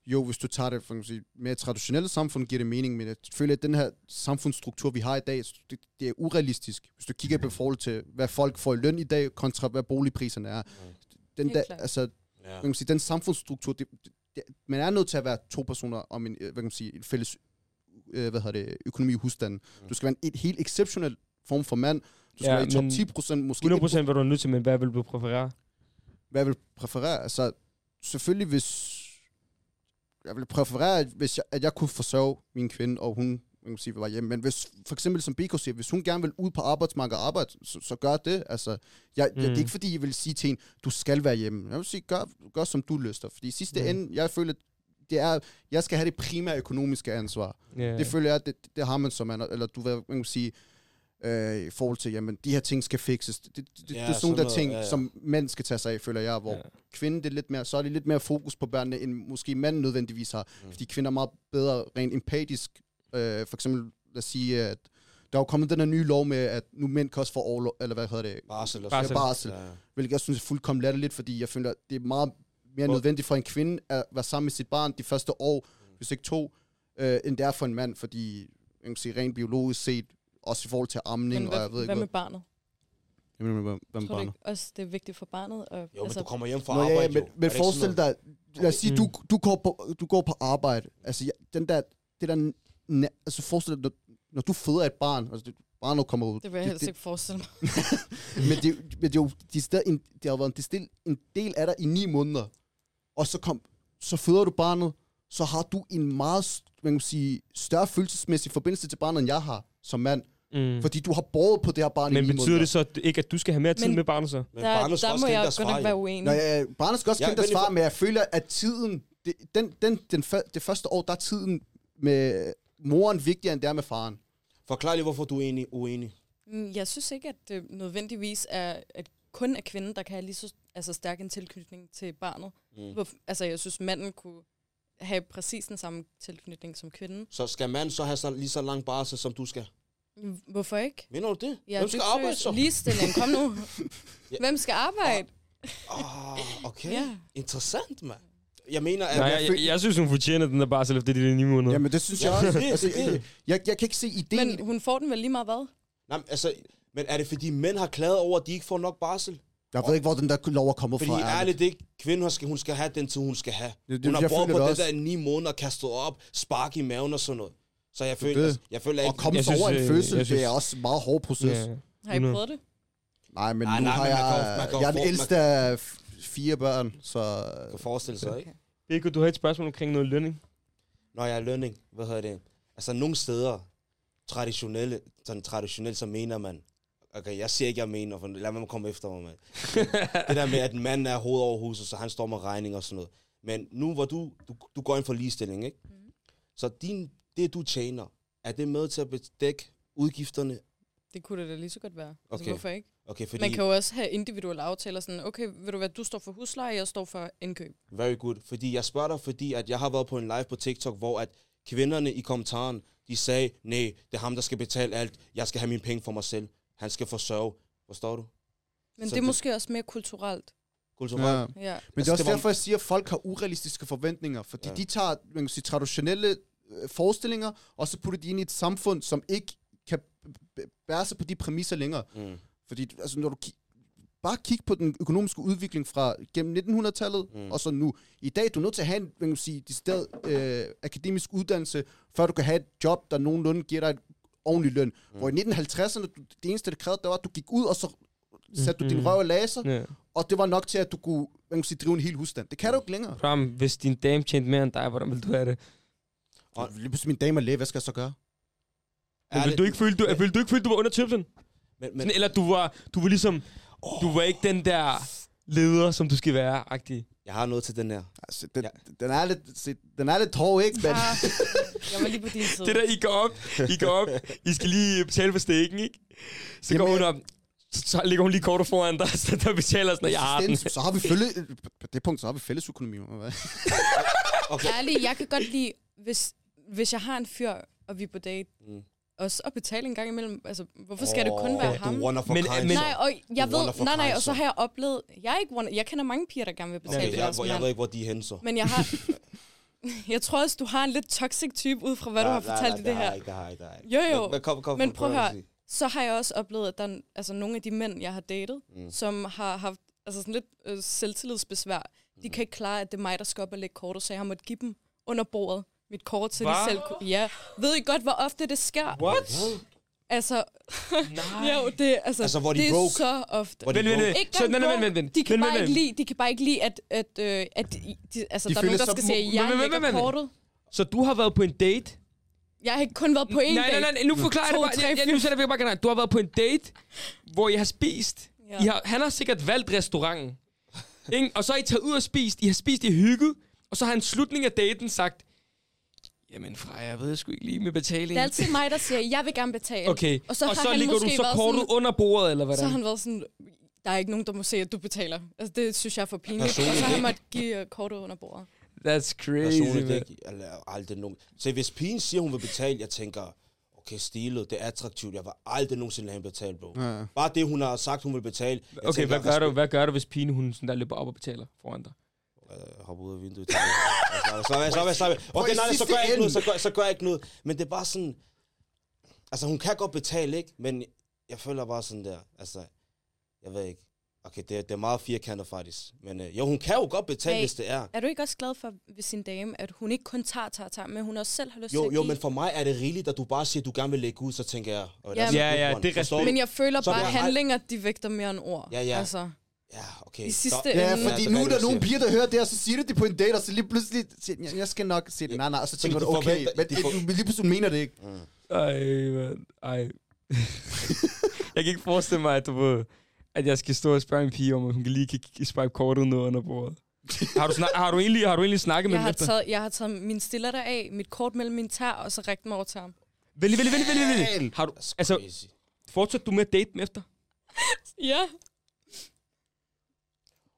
jo, hvis du tager det for sige, mere traditionelle samfund, giver det mening, men jeg føler, at den her samfundsstruktur, vi har i dag, det, det er urealistisk. Hvis du kigger på forhold til, hvad folk får i løn i dag, kontra hvad boligpriserne er. Mm. Den, der, altså, yeah. man kan sige, den samfundsstruktur, det, man er nødt til at være to personer om en, hvad kan man sige, et fælles øh, hvad hedder det, økonomi i husstanden. Du skal være en, en helt exceptionel form for mand. Du skal ja, være i top ti procent, måske hundrede procent vil du nødt til, men hvad vil du præferere? Hvad vil du præferere? Altså, selvfølgelig hvis... Jeg ville præferere, hvis jeg, at jeg kunne forsørge min kvinde, og hun man kan sige, var hjemme. Men hvis, for eksempel som B K siger, hvis hun gerne vil ud på arbejdsmarkedet og arbejde, så, så gør det. Altså, jeg, mm. jeg, det er ikke fordi, jeg vil sige til hende, du skal være hjemme. Jeg vil sige, gør, gør som du lyster. Fordi i sidste mm. ende, jeg føler, det er, jeg skal have det primære økonomiske ansvar. Yeah. Det føler jeg, det, det har man som man, eller du vil man kan sige, øh, i forhold til, jamen, de her ting skal fikses. Det, det, det, yeah, det er sådan nogle der ting, yeah, yeah. som mænd skal tage sig af, føler jeg, hvor yeah. kvinden, det er lidt mere, så er det lidt mere fokus på børnene, end måske manden nødvendigvis har. Mm. Fordi kvinder er meget bedre, rent empatisk. Øh, for eksempel, lad os sige, at der er jo kommet den her nye lov med, at nu mænd kan også få overlov, eller hvad hedder det? Barsel. Barsel. Ja, barsel. Ja. Hvilket jeg synes er fuldkommen latterligt, fordi jeg føler, at det er meget mere Hvor? nødvendigt for en kvinde at være sammen med sit barn de første år, mm. hvis ikke to, øh, end det er for en mand, fordi jeg kan sige, rent biologisk set, også i forhold til amning, og jeg ved ikke hvad. Hvad med barnet? Jamen, hvad, hvad med barnet? Også det er vigtigt for barnet. Og, jo, altså, men du kommer hjem fra arbejde, ja, men, jo. Men forestil dig, lad os sige, mm. du, du, går på, du går på arbejde. Altså, den der, det der... Nej, altså forestil dig, når, når du føder et barn, altså det, barnet kommer ud... Det vil jeg helst ikke forestille mig. Men det, men det, jo, de en, det har været en, en del af dig i ni måneder, og så, kom, så føder du barnet, så har du en meget man kan sige, større følelsesmæssig forbindelse til barnet, end jeg har som mand. Mm. Fordi du har båret på det her barn. Men i betyder måneder. Det så ikke, at du skal have mere tid men med barnet så? Men der, barnet skal der også må jeg godt nok være uenig. Nå, ja, barnet skal også ja, kende deres far, men jeg føler, at tiden... Det, den, den, den, den, det første år, der er tiden med... moren vigtigere end der med faren. Forklar lige, hvorfor du er enig, uenig. Jeg synes ikke, at det nødvendigvis er, at kun er kvinden, der kan have lige så altså, stærk en tilknytning til barnet. Mm. Hvor, altså, jeg synes, manden kunne have præcis den samme tilknytning som kvinden. Så skal manden så have så, lige så lang barsel, som du skal? Hvorfor ikke? Mener du det? Ja, hvem skal arbejde så? Ligestilling, kom nu. Ja. Hvem skal arbejde? Ah, oh, okay. Ja. Interessant, mand. Jeg mener, at... Nej, jeg, jeg, jeg synes, hun fortjener den der barsel efter de ni måneder. Jamen, det synes jeg også. Altså, jeg, jeg, jeg kan ikke se ideen... Men hun får den vel lige meget hvad? Nej, men altså... Men er det, fordi mænd har klaget over, at de ikke får nok barsel? Jeg ved og, ikke, hvor den der lov er kommet fordi fra. Fordi ærligt, det ikke... Kvinden, skal, hun skal have den tid, hun skal have. Det, det, hun har brugt på det, det der ni måneder, kastet op, spark i maven og sådan noget. Så jeg føler... Altså, jeg føler og komme over en fødsel, det er også en meget hård proces. Ja. Har I prøvet det? Nej, men nej, nu nej, har men jeg... Jeg er den ældste af... fire børn, så... Du forestiller sig, ikke? Beko, du har et spørgsmål omkring noget lønning. Nå, ja, lønning. Hvad hedder det? Altså, nogle steder, traditionelle, sådan traditionelt, så mener man... Okay, jeg siger ikke, jeg mener, for lad mig komme efter mig, mand. Det der med, at manden er hoved over huset, så han står med regning og sådan noget. Men nu, hvor du... Du, du går ind for ligestilling, ikke? Mm-hmm. Så din, det, du tjener, er det med til at bedække udgifterne? Det kunne det da lige så godt være. Okay. Altså, hvorfor ikke? Okay, fordi man kan jo også have individuelle aftaler, sådan, okay, ved du hvad, du står for husleje, jeg står for indkøb. Very good. Fordi jeg spørger dig, fordi at jeg har været på en live på TikTok, hvor at kvinderne i kommentaren, de sagde, nej, det er ham, der skal betale alt, jeg skal have mine penge for mig selv, han skal forsørge. Forstår du? Men så det er det... måske også mere kulturelt. Kulturelt? Ja. Ja. Men det er også derfor, jeg siger, at folk har urealistiske forventninger, fordi ja. de tager man kan sige, traditionelle forestillinger, og så putter de ind i et samfund, som ikke kan bære sig på de præmisser længere. Mm. Fordi altså, når du ki- bare kigger på den økonomiske udvikling fra gennem nitten hundrede-tallet mm. og så nu. I dag du er nødt til at have en man kan sige, decideret, øh, akademisk uddannelse, før du kan have et job, der nogenlunde giver dig et ordentligt løn. Mm. Hvor i nitten halvtredserne, du, det eneste, det krævede, det var, at du gik ud, og så satte mm. du din røv og laser, yeah. og det var nok til, at du kunne man kan sige, drive en hel husstand. Det kan du ikke længere. Ram, hvis din dame tjente mere end dig, hvordan vil du have det? Og lige pludselig min dame er læge, hvad skal jeg så gøre? Men vil du ikke føle, du, vil du ikke føle, du var under tøblen? Men, men, sådan, eller du var, du var ligesom, oh. du var ikke den der leder, som du skal være, agtig. Jeg har noget til den her. Altså, den, ja. den, er lidt, se, den er lidt hård, ikke? Men... Ja. Jeg var lige på din side. Det der, I går op, I går op, I skal lige betale for steken, ikke? Så jamen, går hun op, så ligger hun lige kortet foran dig, så der betaler sådan, at jeg har den. Så har vi fælles, på det punkt, så har vi fælles økonomi. Okay. Ærligt, jeg kan godt lide, hvis, hvis jeg har en fyr, og vi er på date, mm. og så betale en gang imellem. Altså, hvorfor skal oh, det kun være ham? Men, men, nej, og jeg ved, nej, nej, og så har jeg oplevet... Jeg, er ikke one, jeg kender mange piger, der gerne vil betale. Okay, jeg, jeg ved ikke, hvor de er henne, så. Men jeg har... jeg tror også, du har en lidt toxic type, ud fra hvad nej, du har nej, fortalt nej, i det her. Nej, nej, nej, nej. Jo, jo. Men, kom, kom, men prøv at høre, så har jeg også oplevet, at der er altså, nogle af de mænd, jeg har datet, mm. som har haft altså, sådan lidt øh, selvtillidsbesvær. De kan ikke klare, at det er mig, der skal op og lægge kortet, så jeg har måttet give dem under bordet mit kort, så wow. de selv kunne... Ja, ved I godt, hvor ofte det sker? What? Altså... Nej. Jo, det, altså, altså hvor de det broke. Er så ofte. Vent, vent, vent. Så, nej, nej, vent, vent. De kan bare ikke lide, de kan bare ikke lide, at, at, øh, at de, de, altså, de der er nogen, der skal sige, at jeg lægger kortet. Så du har været på en date? Jeg har kun været på en date. Nej, nej, nej, nu forklarer jeg det bare. Jeg, nu sætter jeg bare generelt. Du har været på en date, hvor I har spist. Ja. I har, han har sikkert valgt restauranten. Ingen, og så har I taget ud og spist. I har spist i hygge. Og så har han slutningen af daten sagt, jamen Freja, jeg ved sgu ikke lige med betaling. Det er altid mig, der siger, jeg vil gerne betale. Okay, og så, og så ligger du så kortet sådan, under bordet, eller hvordan? Så har han været sådan, der er ikke nogen, der må se, at du betaler. Altså det synes jeg er for pinligt. Og så har han måtte give kortet under bordet. That's crazy, man. Så hvis pigen siger, hun vil betale, jeg tænker, okay, stilet, det er attraktivt. Jeg var aldrig nogensinde lade hende betale, bro. Ja. Bare det, hun har sagt, hun vil betale. Jeg okay, tænker, hvad, gør du, hvad gør du, hvis pigen, hun sådan der løber op og betaler foran dig? Jeg hopper ud af vinduet. Slap af, slap af, slap af. Okay, nej, så gør jeg ikke noget, så gør, så gør jeg ikke noget. Men det er bare sådan... Altså, hun kan godt betale, ikke? Men jeg føler bare sådan der, altså... Jeg ved ikke. Okay, det er, det er meget firkantet faktisk. Men øh, jo, hun kan jo godt betale, hey, hvis det er. Er du ikke også glad for ved sin dame, at hun ikke kun tager, tager, tager, men hun også selv har lyst jo, til at Jo, jo, men for mig er det rigeligt, at du bare siger, at du gerne vil lægge ud, så tænker jeg... Øh, ja, ja, ja, det er respekt. Men jeg føler så bare, at handlinger, de vægter mere end ord. Ja, ja. Altså. Ja, okay. I sidste så, ja, fordi ja, nu er der nogle piger, der hører det, og så siger det de på en date, og så lige pludselig siger jeg skal nok sige det. Nej, nej, og så tænker så du, okay, men de får... lige pludselig mener det ikke. Mm. Ej, man, ej. Jeg kan ikke forestille mig, at, du, at jeg skal stå og spørge en pige om, at hun kan lige kan swipe kortet ned under bordet. Har du, snak- har du, egentlig, har du egentlig snakket med hende? Jeg, jeg har taget min stiller der af, mit kort mellem min tær, og så rækket mig over til ham. Vældig, vældig, vældig, vældig, vældig. Har du, altså, fortsætter du med at date dem efter? Ja.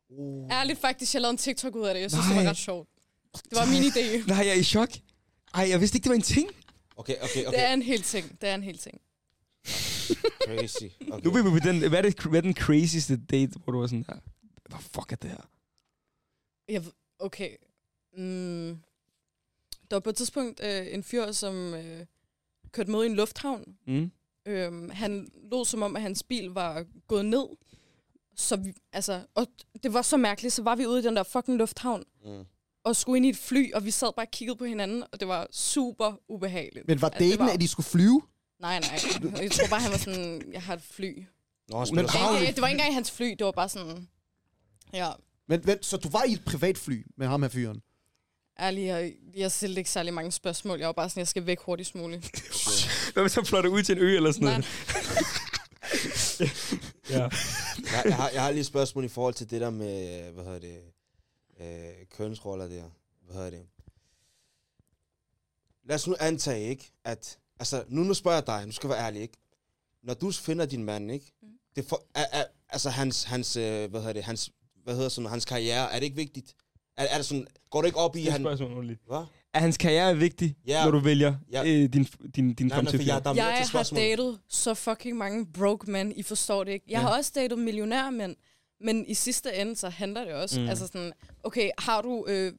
Uh. Ærligt faktisk, jeg lavede en TikTok ud af det. Jeg synes, Nej. det var ret sjovt. Det var min idé. Nej, jeg er i chok. Ej, jeg vidste ikke, det var en ting. Okay, okay, okay. Det er en hel ting. Det er en hel ting. Crazy. Okay. Du ved, den, hvad, er det, hvad er den crazieste date, hvor du var sådan her? Hvad fuck er det her? Jeg, okay. Mm. Der var på et tidspunkt øh, en fyr, som øh, kørte mod i en lufthavn. Mm. Øhm, han lå som om, at hans bil var gået ned. Så vi, altså, og det var så mærkeligt, så var vi ude i den der fucking lufthavn, mm. og skulle ind i et fly, og vi sad bare og kiggede på hinanden, og det var super ubehageligt. Men var daten, altså, det var... at de skulle flyve? Nej, nej. Jeg tror bare, han var sådan, jeg har et fly. Nå, men, det, var ikke, det var ikke engang hans fly, det var bare sådan, ja. Men vent, så du var i et privat fly med ham her fyren? Ærligt, jeg, jeg stillede ikke særlig mange spørgsmål. Jeg var bare sådan, jeg skal væk hurtigst muligt. Hvad hvis han flotter ud til en ø eller sådan nej. noget? Ja. jeg, jeg, har, jeg har lige et spørgsmål i forhold til det der med, hvad hedder det, øh, kønsroller der, hvad hedder det. Lad os nu antage, ikke, at, altså, nu, nu spørger jeg dig, nu skal jeg være ærlig, ikke. Når du finder din mand, ikke, mm. det for, er, er, altså hans, hans, øh, hvad hedder det, hans, hvad hedder sådan, hans karriere, er det ikke vigtigt? Er, er det sådan, går du ikke op i, det han... Hvad? Er hans karriere vigtig, yeah. når du vælger yeah. øh, din, din, din nej, fremtidige? Jeg, jeg har datet så fucking mange broke mænd, I forstår det ikke. Jeg ja. har også datet millionærmænd, men i sidste ende, så handler det også. Mm. Altså sådan, okay, har du øh,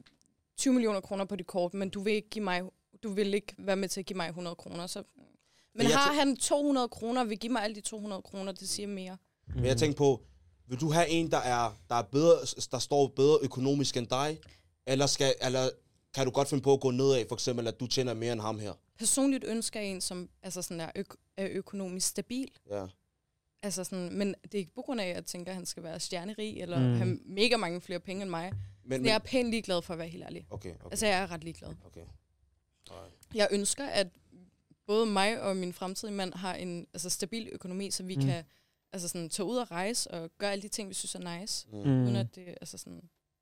tyve millioner kroner på dit kort, men du vil, ikke give mig, du vil ikke være med til at give mig hundrede kroner. Så. Men ja, har t- han to hundrede kroner, vil give mig alle de to hundrede kroner, det siger mere. Mm. Men jeg tænker på, vil du have en, der, er, der, er bedre, der står bedre økonomisk end dig, eller skal... Eller kan du godt finde på at gå nedad, for eksempel, at du tjener mere end ham her? Personligt ønsker jeg en, som altså sådan er, øk- er økonomisk stabil. Ja. Altså sådan, men det er ikke på grund af, at jeg tænker, at han skal være stjernerig, eller mm. have mega mange flere penge end mig. Men, men jeg er pænt ligeglad for at være helt ærlig. Okay, okay. Altså, jeg er ret ligeglad. Okay. Jeg ønsker, at både mig og min fremtidige mand har en altså, stabil økonomi, så vi mm. kan altså sådan, tage ud og rejse og gøre alle de ting, vi synes er nice. Mm. Uden at det altså sådan...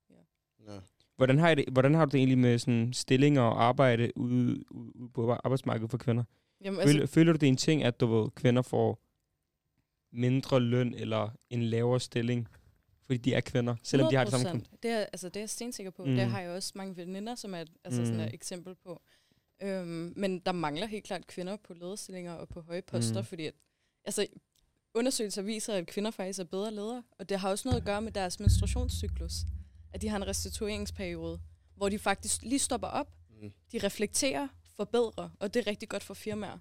Ja. Ja. Hvordan har, I det, hvordan har du det egentlig med sådan stillinger og arbejde ude, ude på arbejdsmarkedet for kvinder? Jamen, altså, føler, føler du det en ting, at du ved, kvinder får mindre løn eller en lavere stilling, fordi de er kvinder, selvom de har det samme køn? Det er, altså, det er jeg stensikker på. Mm. Der har jeg også mange veninder, som er altså, mm. sådan et eksempel på. Øhm, men der mangler helt klart kvinder på lederstillinger og på høje poster, mm. fordi at, altså, undersøgelser viser, at kvinder faktisk er bedre ledere, og det har også noget at gøre med deres menstruationscyklus. At de har en restitueringsperiode, hvor de faktisk lige stopper op, mm. de reflekterer, forbedrer, og det er rigtig godt for firmaer.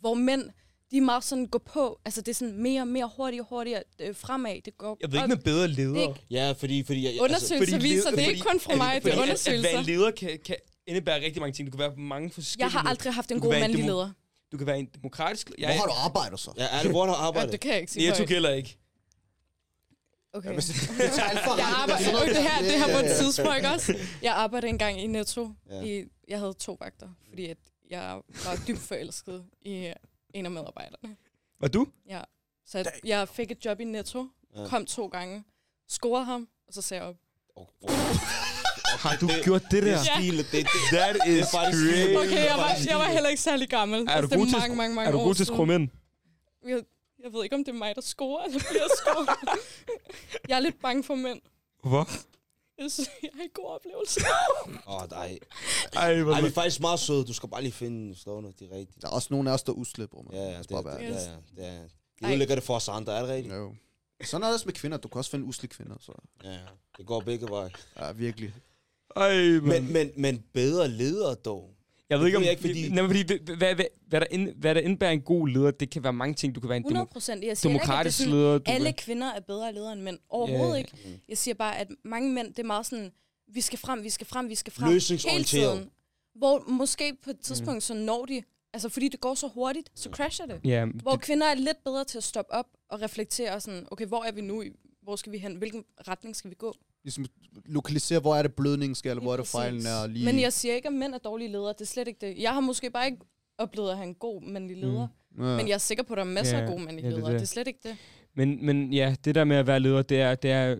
Hvor mænd, de er meget sådan gå på. Altså det er sådan mere og mere hurtigt og hurtigere øh, fremad. Det går. Jeg ved ikke med bedre ledere. Ja, fordi fordi jeg, undersøgelser altså, fordi viser fordi, det er ikke kun fra mig at, det er undersøgelser. At, at være leder kan, kan indebære rigtig mange ting. Du kan være på mange forskellige. Jeg har aldrig haft en god mandlig demo- leder. Du kan være en demokratisk. Jeg, hvor har du arbejdet så? Ja, er det hvor har du arbejdet? Ja, det kan jeg ikke sige. Jeg tog heller ikke. Okay. Jeg arbejder okay, det her, det her på et tidspunkt også. Jeg arbejdede engang i Netto. Ja. I, jeg havde to vagter, fordi at jeg var dybt forelsket i en af medarbejderne. Var du? Ja. Så jeg, jeg fik et job i Netto, kom to gange, scorede ham, og så sagde jeg op. Oh, oh. Har du det, gjort det der? Det er stilet. Det, det, that is crazy. Okay, jeg var, jeg var heller ikke særlig gammel. Er altså, du god mange, mange, mange er du god til at skrumme ind? Jeg, jeg ved ikke, om det er mig, der scorer, eller bliver scoret. Jeg er lidt bange for mænd. Hvorfor? Jeg synes, jeg har en god oplevelse. Åh, oh, nej. Ej, ej, vi er faktisk meget søde. Du skal bare lige finde stående, de rigtige. Der er også nogen af os, der udslipper, man. Ja, ja, det, det, det, ja, ja, det er det. Udlægger det for os andre, er det rigtigt? Jo. Sådan er det også med kvinder. Du kan også finde usle kvinder, så. Ja, det går begge veje. Ja, virkelig. Ej, men, men, men bedre ledere, dog. Jeg ved ikke, om... Ikke, fordi... Nej, fordi det, hvad, hvad, hvad, der ind, hvad der indbærer en god leder, det kan være mange ting. Du kan være en demo- demokratisk ikke, leder. Du alle kan... kvinder er bedre ledere end mænd. Overhovedet yeah. ikke. Jeg siger bare, at mange mænd, det er meget sådan, vi skal frem, vi skal frem, vi skal frem. Løsningsorienteret. Hele tiden. Hvor måske på et tidspunkt, mm. så når de... Altså, fordi det går så hurtigt, så crasher det. Yeah, hvor det... kvinder er lidt bedre til at stoppe op og reflektere sådan, okay, hvor er vi nu? Hvor skal vi hen? Hvilken retning skal vi gå? Ligesom lokalisere, hvor er det blødningen skal, eller hvor er det fejlen er. Lige... Men jeg siger ikke, at mænd er dårlige ledere. Det er slet ikke det. Jeg har måske bare ikke oplevet at have en god mandlig leder. Mm. Ja. Men jeg er sikker på, at der er masser ja, af gode mandlige ja, det ledere. Det. det er slet ikke det. Men, men ja, det der med at være leder, det er, det er,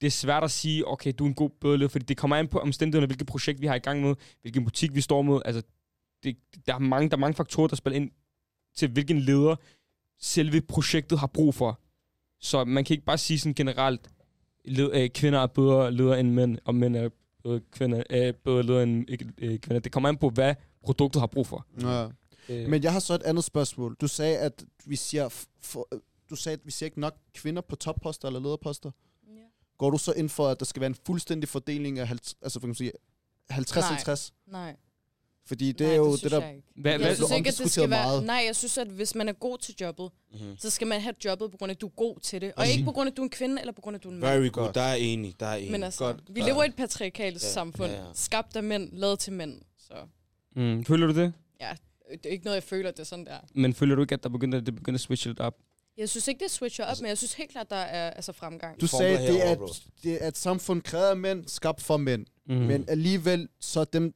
det er svært at sige, okay, du er en god bedre leder, fordi det kommer an på omstændighederne, hvilket projekt vi har i gang med, hvilken butik vi står med. Altså, det, der, er mange, der er mange faktorer, der spiller ind til, hvilken leder selve projektet har brug for. Så man kan ikke bare sige sådan generelt, Led, øh, kvinder er bedre ledere end mænd, og mænd er bedre, kvinder, øh, bedre ledere end øh, kvinder. Det kommer an på, hvad produktet har brug for. Ja. Øh. Men jeg har så et andet spørgsmål. Du sagde, at vi siger, for, du sagde, at vi siger ikke nok kvinder på topposter eller lederposter. Ja. Går du så ind for, at der skal være en fuldstændig fordeling af altså, for kan man sige, halvtreds halvtreds? Nej. Nej. Fordi det nej, er jo det, det der... Hva, jeg synes ikke, at det skal være... Meget. Nej, jeg synes, at hvis man er god til jobbet, mm-hmm. så skal man have jobbet på grund af, at du er god til det. Og mm-hmm. ikke på grund af, at du er en kvinde, eller på grund af, at du er en mand. Very good. Der er enig. Der er enig. Men altså, godt. Vi lever i et patriarkalt ja. samfund. Ja, ja. Skabt af mænd, lavet til mænd. Så. Mm. Føler du det? Ja, det er ikke noget, jeg føler, det sådan der. Men føler du ikke, at der begynder, at det begynder at switche lidt op? Jeg synes ikke, det switcher op, altså, men jeg synes helt klart, der er altså, fremgang. Du sagde, at det er, det er et samfund krævet af mænd, skabt for mænd. Mm-hmm. Men alligevel så dem...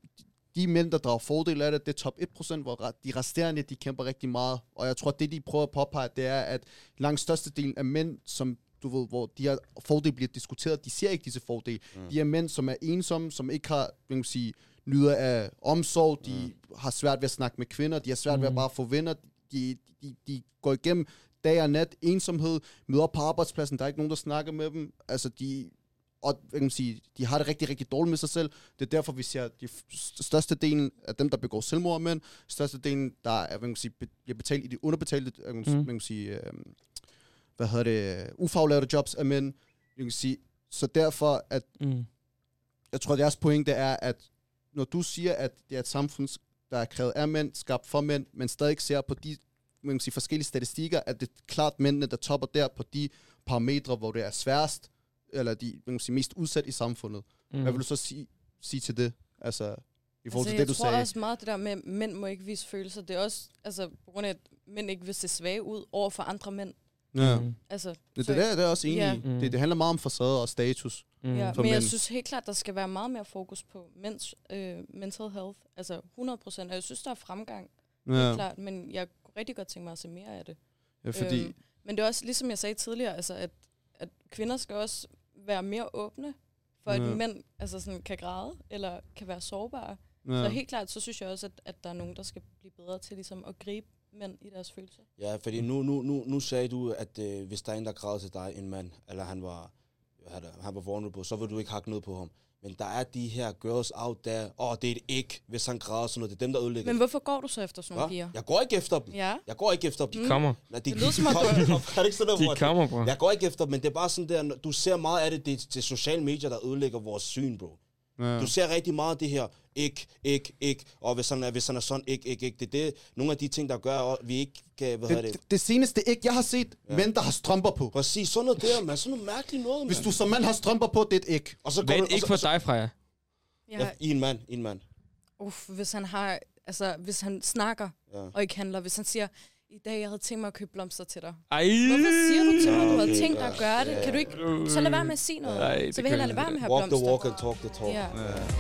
De mænd, der drager fordel af det, det er top en procent, hvor de resterende, de kæmper rigtig meget. Og jeg tror, det de prøver at påpege, det er, at langt størstedelen af mænd, som du ved, hvor de her fordele bliver diskuteret, de ser ikke disse fordele. Mm. De er mænd, som er ensomme, som ikke har, man kan sige, nyder af omsorg, de mm. har svært ved at snakke med kvinder, de har svært mm. ved at bare få venner, de, de, de går igennem dag og nat, ensomhed, møder op på arbejdspladsen, der er ikke nogen, der snakker med dem, altså de... Og jeg kan sige, de har det rigtig, rigtig dårligt med sig selv. Det er derfor, vi ser, at de største delen af dem, der begår selvmord af mænd, største delen, der er, jeg kan sige, bliver betalt i de underbetalte, jeg kan, mm. kan sige, hvad hedder det, ufaglærte jobs af mænd. Jeg kan sige, så derfor, at mm. jeg tror, at jeres pointe er, at når du siger, at det er et samfund, der er krævet af mænd, skabt for mænd, men stadig ser på de man kan sige, forskellige statistikker, at det er klart mændene, der topper der på de parametre, hvor det er sværest, eller de man kan sige, mest udsat i samfundet. Mm. Hvad vil du så sige, sige til det? Altså, i forhold altså, til det, du sagde. Jeg tror også meget det der med, at mænd må ikke vise følelser. Det er også, altså, på grund af, at mænd ikke vil se svage ud over for andre mænd. Ja. Mm. Altså, det, det, der, det er også egentlig. Ja. Mm. Det, det handler meget om facade og status. Mm. Ja, men mænd. Jeg synes helt klart, der skal være meget mere fokus på mens, øh, mental health. Altså hundrede procent. Og jeg synes, der er fremgang. Ja. Helt klart, men jeg kunne rigtig godt tænke mig at se mere af det. Ja, fordi... øhm, men det er også, ligesom jeg sagde tidligere, altså, at at kvinder skal også være mere åbne, for ja. at mænd altså sådan, kan græde, eller kan være sårbare. Ja. Så helt klart, så synes jeg også, at, at der er nogen, der skal blive bedre til ligesom, at gribe mænd i deres følelser. Ja, fordi nu, nu, nu, nu sagde du, at øh, hvis der er en, der græder til dig, en mand, eller han var, han var vulnerable, så vil du ikke hakke noget på ham. Men der er de her girls out der, åh, oh, det er et ikke, hvis han græder sådan noget. Det er dem, der ødelægger. Men hvorfor går du så efter sådan nogle piger? Jeg går ikke efter dem. Ja. Jeg går ikke efter dem. De kommer. Nej, de, det lyder som, at de kommer, bro. Jeg går ikke efter dem, men det er bare sådan der, du ser meget af det, det er sociale medier, der ødelægger vores syn, bro. Ja. Du ser rigtig meget af det her, ikke, ikke, ikke, og hvis sådan er, hvis sådan er sådan, ikke, ikke, ikke. Det er det, nogle af de ting, der gør, at vi ikke kan, hvad hedder det? Det, det seneste ikke, jeg har set, ja. Mænd, der har strømper på. Præcis, sådan noget der, man. Sådan noget mærkeligt noget, man. Hvis du som mand har strømper på, det er et ikke. Og så går det ikke for dig, Freja? Ja. Ja, I en mand, i en mand. Uff, hvis han har, altså, hvis han snakker, ja. Og ikke handler, hvis han siger... I dag, jeg havde tænkt mig at købe blomster til dig. Ej. Hvorfor siger du til mig, du havde tænkt dig at gøre det? Kan du ikke... Så lad være med at sige noget. Ej, så vil jeg lade være med at have walk blomster. Walk the walk and talk the talk. Yeah. Yeah.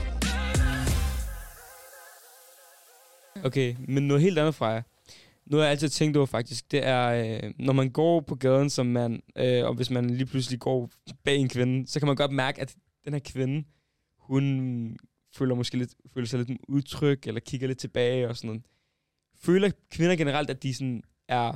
Okay, men noget helt andet, Freja. Noget, jeg altid tænkt over faktisk, det er, når man går på gaden som mand, øh, og hvis man lige pludselig går bag en kvinde, så kan man godt mærke, at den her kvinde, hun føler, måske lidt, føler sig lidt udtryk, eller kigger lidt tilbage og sådan noget. Føler kvinder generelt, at de sådan er,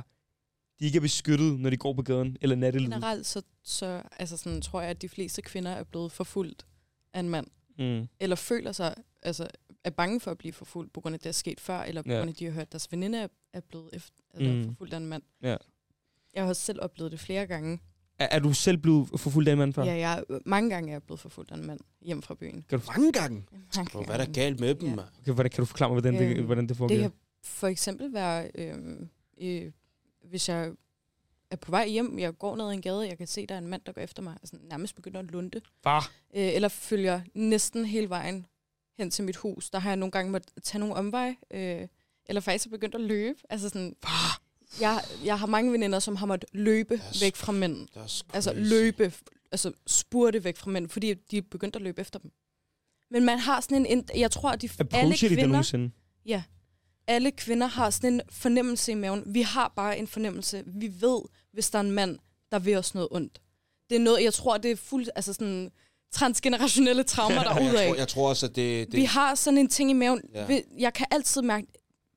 de ikke er beskyttet, når de går på gaden eller nattelivet? Generelt så, så altså sådan, tror jeg, at de fleste kvinder er blevet forfulgt af en mand. Mm. Eller føler sig, altså er bange for at blive forfulgt, på grund af det, der er sket før, eller på ja. Grund af, de har hørt, at deres veninde er, er blevet efter, eller mm. forfulgt af en mand. Ja. Jeg har også selv oplevet det flere gange. Er, er du selv blevet forfulgt af en mand før? Ja, jeg, mange gange er jeg blevet forfulgt af en mand hjem fra byen. Kan du mange gange? Mange gange. Hvad er der galt med dem? Ja. Okay, hvordan, kan du forklare mig, hvordan, øhm, det, hvordan det foregår? Det for eksempel være, øh, øh, hvis jeg er på vej hjem, jeg går ned ad en gade, jeg kan se, der er en mand, der går efter mig, og sådan, nærmest begynder at lunde. Øh, eller følger næsten hele vejen hen til mit hus. Der har jeg nogle gange måttet tage nogle omveje, øh, eller faktisk er begyndt at løbe. Altså sådan, jeg, jeg har mange veninder, som har måttet løbe væk fra mænd. Altså løbe, altså spurte væk fra mænd, fordi de er begyndt at løbe efter dem. Men man har sådan en, jeg tror, at de alle kvinder... Ja. Alle kvinder har sådan en fornemmelse i maven. Vi har bare en fornemmelse. Vi ved, hvis der er en mand, der vil os noget ondt. Det er noget, jeg tror, det er fuldt, altså sådan transgenerationelle traumer derude af. Jeg, jeg tror også, at det, det... Vi har sådan en ting i maven. Ja. Jeg kan altid mærke,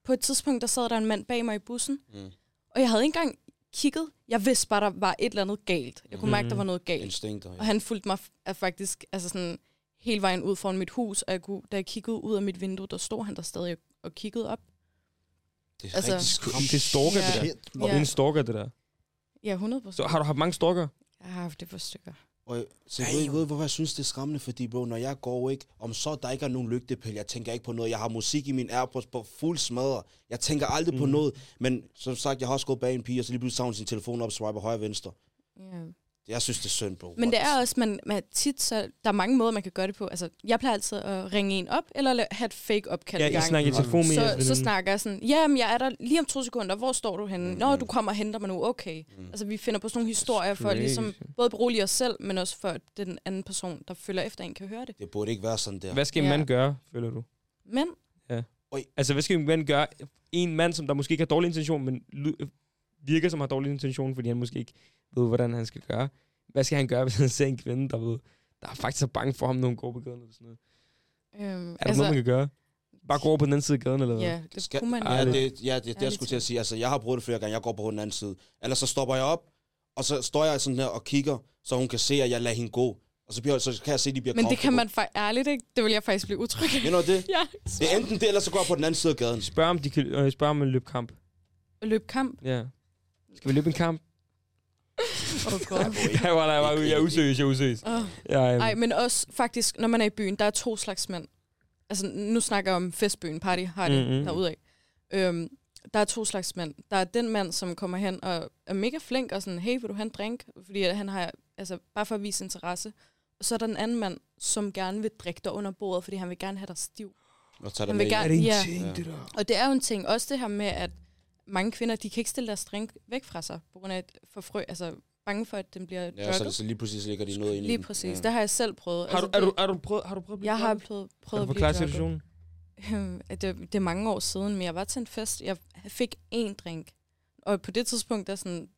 på et tidspunkt, der sad der en mand bag mig i bussen, mm. og jeg havde ikke engang kigget. Jeg vidste bare, der var et eller andet galt. Jeg kunne mm. mærke, der var noget galt. Instinkter, ja. Og han fulgte mig faktisk altså sådan, hele vejen ud foran mit hus, og jeg kunne, da jeg kiggede ud af mit vindue, der stod han der stadig og kiggede op. Det er altså, rigtig sku... Det er stalker, ja. Det der. Og ja. Det er en stalker, det der. Ja, hundrede procent. Så har du haft mange stalker? Jeg har haft det for stykker. Og så jeg ved, hvorfor jeg synes, det er skræmmende, fordi bro, når jeg går ikke, om så der ikke er nogen lygtepæl, jeg tænker ikke på noget. Jeg har musik i min AirPods på fuld smadre. Jeg tænker aldrig mm. på noget. Men som sagt, jeg har også gået bag en pige, og så lige pludselig savner sin telefon op, swiper højre og venstre. Yeah. Jeg synes, det er synd, bro. Men det er også, man, man tit, så der er mange måder, man kan gøre det på. Altså, jeg plejer altid at ringe en op, eller have et fake opkald i gang. Ja, jeg snakker i telefon med jer. Så, så snakker jeg sådan, jamen, jeg er der lige om to sekunder, hvor står du henne? Mm. Nå, du kommer og henter mig nu, okay. Mm. Altså, vi finder på sådan nogle historier for at ligesom, både berolige os selv, men også for, at den anden person, der følger efter en, kan høre det. Det burde ikke være sådan der. Hvad skal en ja. mand gøre, føler du? Mænd? Ja. Altså, hvad skal en mand gøre? En mand, som der måske ikke har dårlig intention, men virker som har dårlig intention, fordi han måske ikke ved, hvordan han skal gøre. Hvad skal han gøre, hvis han ser en kvinde, der, ved, der er faktisk så bange for ham, når hun går på gaden eller sådan noget? Øhm, er der altså, noget, man kan gøre? Bare gå over på den anden side af gaden, eller hvad? Ja, det skal, kunne man. Ja, det, ja, det, ja, det, det jeg, jeg skulle til at sige. Altså, jeg har prøvet det flere gange, jeg går på den anden side. Ellers så stopper jeg op, og så står jeg sådan her og kigger, så hun kan se, at jeg lader hende gå. Og så, bliver, så kan jeg se, at de bliver men det kan man fa- ærligt ikke. Det vil jeg faktisk blive utryg af. Mener du det? Ja. Det er enten det, eller så går jeg på den anden side af gaden. Spørg om, de kan, spørg om en løbkamp. Løbkamp? Ja. Skal vi løbe en kamp? Åh, oh god. Jeg var, jeg var, jeg er usøs, jeg er usøs. Oh. Ja, um. Ej, men også faktisk, når man er i byen, der er to slags mænd. Altså, nu snakker jeg om festbyen, party, har det mm-hmm. derudaf. Øhm, der er to slags mænd. Der er den mand, som kommer hen og er mega flink og sådan, hey, vil du have en drink? Fordi han har, altså, bare for at vise interesse. Og så er der den anden mand, som gerne vil drikke dig under bordet, fordi han vil gerne have dig stiv. Og tager dig med. Gerne, er det en ja. ting, det der? Og det er jo en ting. Også det her med, at mange kvinder, de kan ikke stille deres drink væk fra sig, på grund af for frø, altså bange for, at den bliver drukket. Ja, så, så lige præcis ligger de noget ind i lige præcis, inden. Ja. Det har jeg selv prøvet. Har du, altså, er du, er du prøvet, har du prøvet at blive jeg drukket? Jeg har prøvet at blive drukket. Situationen? det, det er mange år siden, men jeg var til en fest, jeg fik én drink. Og på det tidspunkt, der, sådan,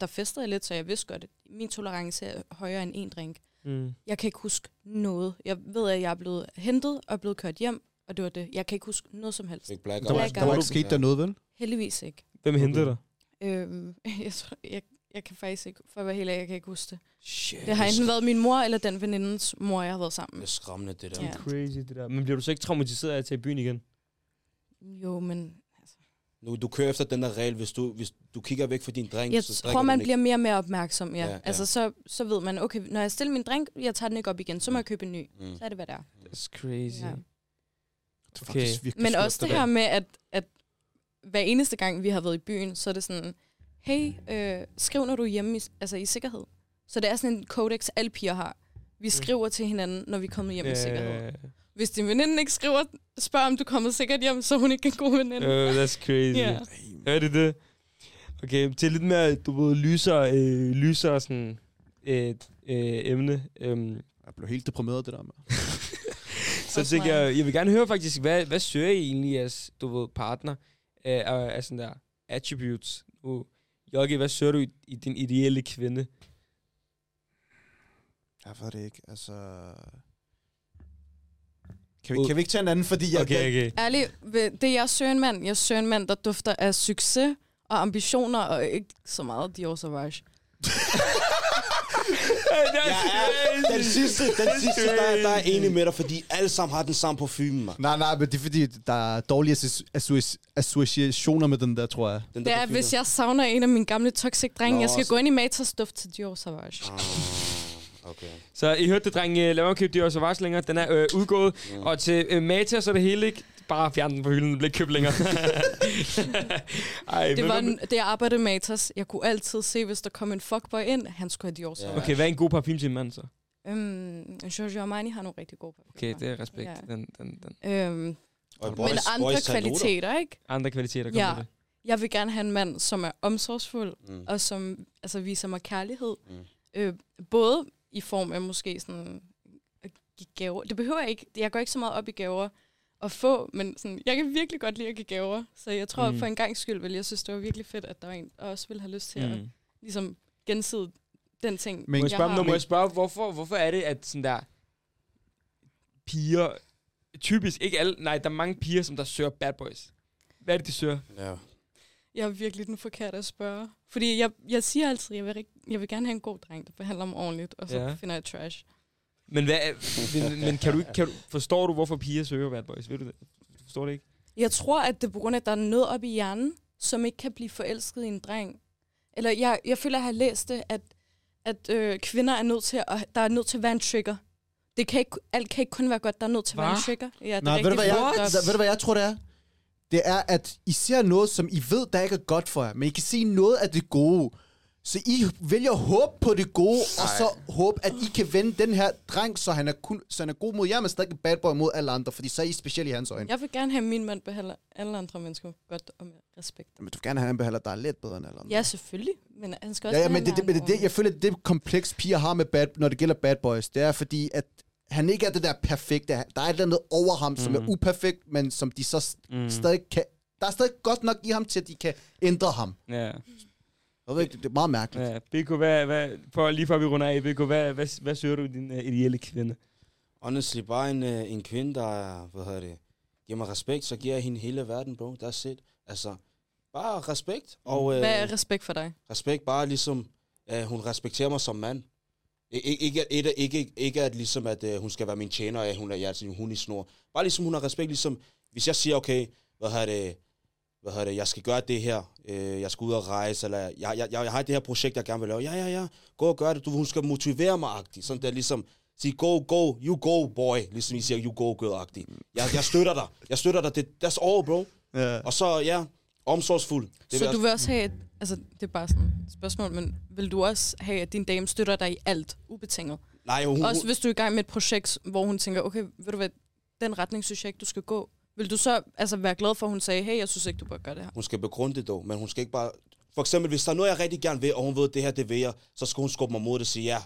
der festede jeg lidt, så jeg vidste godt, at min tolerance er højere end én drink. Mm. Jeg kan ikke huske noget. Jeg ved, at jeg er blevet hentet og blevet kørt hjem, og det var det. Jeg kan ikke huske noget som helst. Der var ikke sket der noget, vel? Heldigvis ikke. Hvem hentede dig? Øhm, jeg, tror, jeg, jeg kan faktisk ikke, for at være helt af, jeg kan ikke huske det. Shit. Det har enten været min mor, eller den venindens mor, jeg har været sammen med. Det er skræmmende, det der. Ja. Det er crazy, det der. Men bliver du så ikke traumatiseret af at tage i byen igen? Jo, men... Altså. Nu, du kører efter den der regel, hvis du, hvis du kigger væk fra din drink, jeg så drikker jeg tror, man bliver mere og mere opmærksom, ja. ja altså, ja. Så, så ved man, okay, når jeg stiller min drink, jeg tager den ikke op igen, så må jeg købe en ny. Mm. Så er det, hvad der er. That's crazy. Ja. okay. Men også det her med, at, at hver eneste gang, vi har været i byen, så er det sådan, hey, øh, skriv, når du er hjemme i, altså, i sikkerhed. Så det er sådan en codex, alle piger har. Vi skriver mm. til hinanden, når vi er kommet hjem øh. i sikkerhed. Hvis din veninde ikke skriver, spørg om du kommer sikkert hjem, så hun ikke er en god veninde. Oh, that's crazy. Yeah. Er det det? Okay, til lidt mere, du ved, lysere, øh, lysere sådan et øh, øh, emne. Um. Jeg blev helt deprimeret, det der med. Så tænker jeg, jeg vil gerne høre faktisk, hvad, hvad søger I egentlig jeres, du ved, partner af, af sådan der attributes? Uh, Jokke, hvad søger du i, i din ideelle kvinde? Jeg ved det ikke, altså... Kan vi, kan vi ikke tage en anden, fordi jeg... Okay, okay. Ærligt, det er jeg søger en mand. Jeg søger en mand, der dufter af succes og ambitioner, og ikke så meget Dior Sauvage. Den sidste, den sidste der, der er enig med dig, fordi alle sammen har den samme parfume. Nej, nej, men det er fordi, der er dårlige associationer med den der, tror jeg. Den der det er, parfume. Hvis jeg savner en af mine gamle toxic drenge, jeg skal også gå ind i Matas duft til Dior Sauvage. Okay. Så I hørte det, drenge. Lad mig købe Dior Sauvage længere. Den er øh, udgået. Yeah. Og til øh, Mata, så er det hele ikke bare fjern den på hylden. Den bliver købt længere. Ej, det, var en, det jeg arbejdede med Matas. Jeg kunne altid se, hvis der kom en fuckboy ind, han skulle have Dior Sauvage. Yeah. Okay, hvad er en god parfume til en mand så? Øhm, Giorgio Armani har nogle rigtig gode parfumer. Okay, det er respekt. Yeah. Den, den, den. Øhm, boys, men andre kvaliteter, ikke? Andre kvaliteter kommer yeah. det. Jeg vil gerne have en mand, som er omsorgsfuld, mm. og som altså, viser mig kærlighed. Mm. Øh, både i form af måske sådan at give gaver. Det behøver jeg ikke. Jeg går ikke så meget op i gaver at få, men sådan, jeg kan virkelig godt lide at give gaver. Så jeg tror, mm. for en gang skyld, vel, jeg synes, det var virkelig fedt, at der var en, der også ville have lyst til mm. at ligesom gensidde den ting, men jeg, jeg har. Men må jeg spørge, hvorfor, hvorfor er det, at sådan der piger, typisk ikke alle, nej, der er mange piger, som der søger bad boys. Hvad er det, de søger? Ja. Jeg er virkelig den forkerte at spørge. Fordi jeg, jeg siger altid, at jeg vil, jeg vil gerne have en god dreng, der behandler mig ordentligt, og så ja. finder jeg trash. Men, hvad, men, men kan du ikke, kan du, forstår du, hvorfor piger søger bad boys? Ved du det? Forstår det ikke? Jeg tror, at det er på grund af, at der er noget oppe i hjernen, som ikke kan blive forelsket i en dreng. Eller jeg, jeg føler, at jeg har læst det, at, at øh, kvinder er nødt til at, der er nødt til at være en trigger. Det kan ikke, alt kan ikke kun være godt, der er nødt til at være en trigger. Ja, nå, ved du, hvad jeg, ved du, hvad jeg tror, det er? Det er, at I ser noget, som I ved, der ikke er godt for jer, men I kan se noget af det gode. Så I vælger at håbe på det gode, ej, og så håbe, at I kan vende den her dreng, så han er, kun, så han er god mod jer, men stadig bad boy mod alle andre, fordi så er I specielt i hans øjne. Jeg vil gerne have, min mand behandler alle andre mennesker godt og med respekt. Men du vil gerne have, han behandler dig lidt bedre end alle andre. Ja, selvfølgelig, men han skal også ja, ja, men det, det, men det, jeg føler, at det kompleks piger har, med bad, når det gælder bad boys, det er fordi, at han ikke er det der perfekte. Der er et eller andet over ham, mm. som er uperfekt, men som de så st- mm. stadig kan... Der er stadig godt nok i ham til, at de kan ændre ham. Ja. Jeg ved ikke, det er meget mærkeligt. Ja. B K, hvad, hvad, for lige før vi runder af, B K, hvad, hvad, hvad søger du i din uh, ideelle kvinde? Honestly, bare en, uh, en kvinde, der hvad hedder det, giver mig respekt, så giver jeg hende hele verden, bro. That's it. Altså, bare respekt. Og, uh, hvad er respekt for dig? Respekt, bare ligesom, uh, hun respekterer mig som mand. Ikke, ikke, ikke, ikke, ikke at, ligesom, at øh, hun skal være min tjener, og hun er ja, altså, hun i snor. Bare ligesom hun har respekt. Ligesom, hvis jeg siger, okay, hvad har det, hvad har det, jeg skal gøre det her, øh, jeg skal ud og rejse, eller jeg, jeg, jeg, jeg har det her projekt, jeg gerne vil lave. Ja, ja, ja, gå og gør det. Du, hun skal motivere mig-agtigt. Sådan der ligesom, sige, go, go, you go, boy. Ligesom I siger, you go, girl-agtigt. Jeg, jeg støtter dig. Jeg støtter dig. Det, that's all, bro. Yeah. Og så, ja, omsorgsfuld. Det så vil du vil også have, at, altså det er bare sådan et spørgsmål, men vil du også have, at din dame støtter dig i alt, ubetinget? Nej, hun, også hvis du er i gang med et projekt, hvor hun tænker, okay, ved du hvad, den retning synes jeg ikke, du skal gå. Vil du så altså være glad for, at hun sagde, hey, jeg synes ikke, du bør gøre det her? Hun skal begrunde det dog, men hun skal ikke bare... For eksempel, hvis der er noget, jeg rigtig gerne vil, og hun ved, det her, det vil jeg, så skal hun skubbe mig mod det og sige, ja,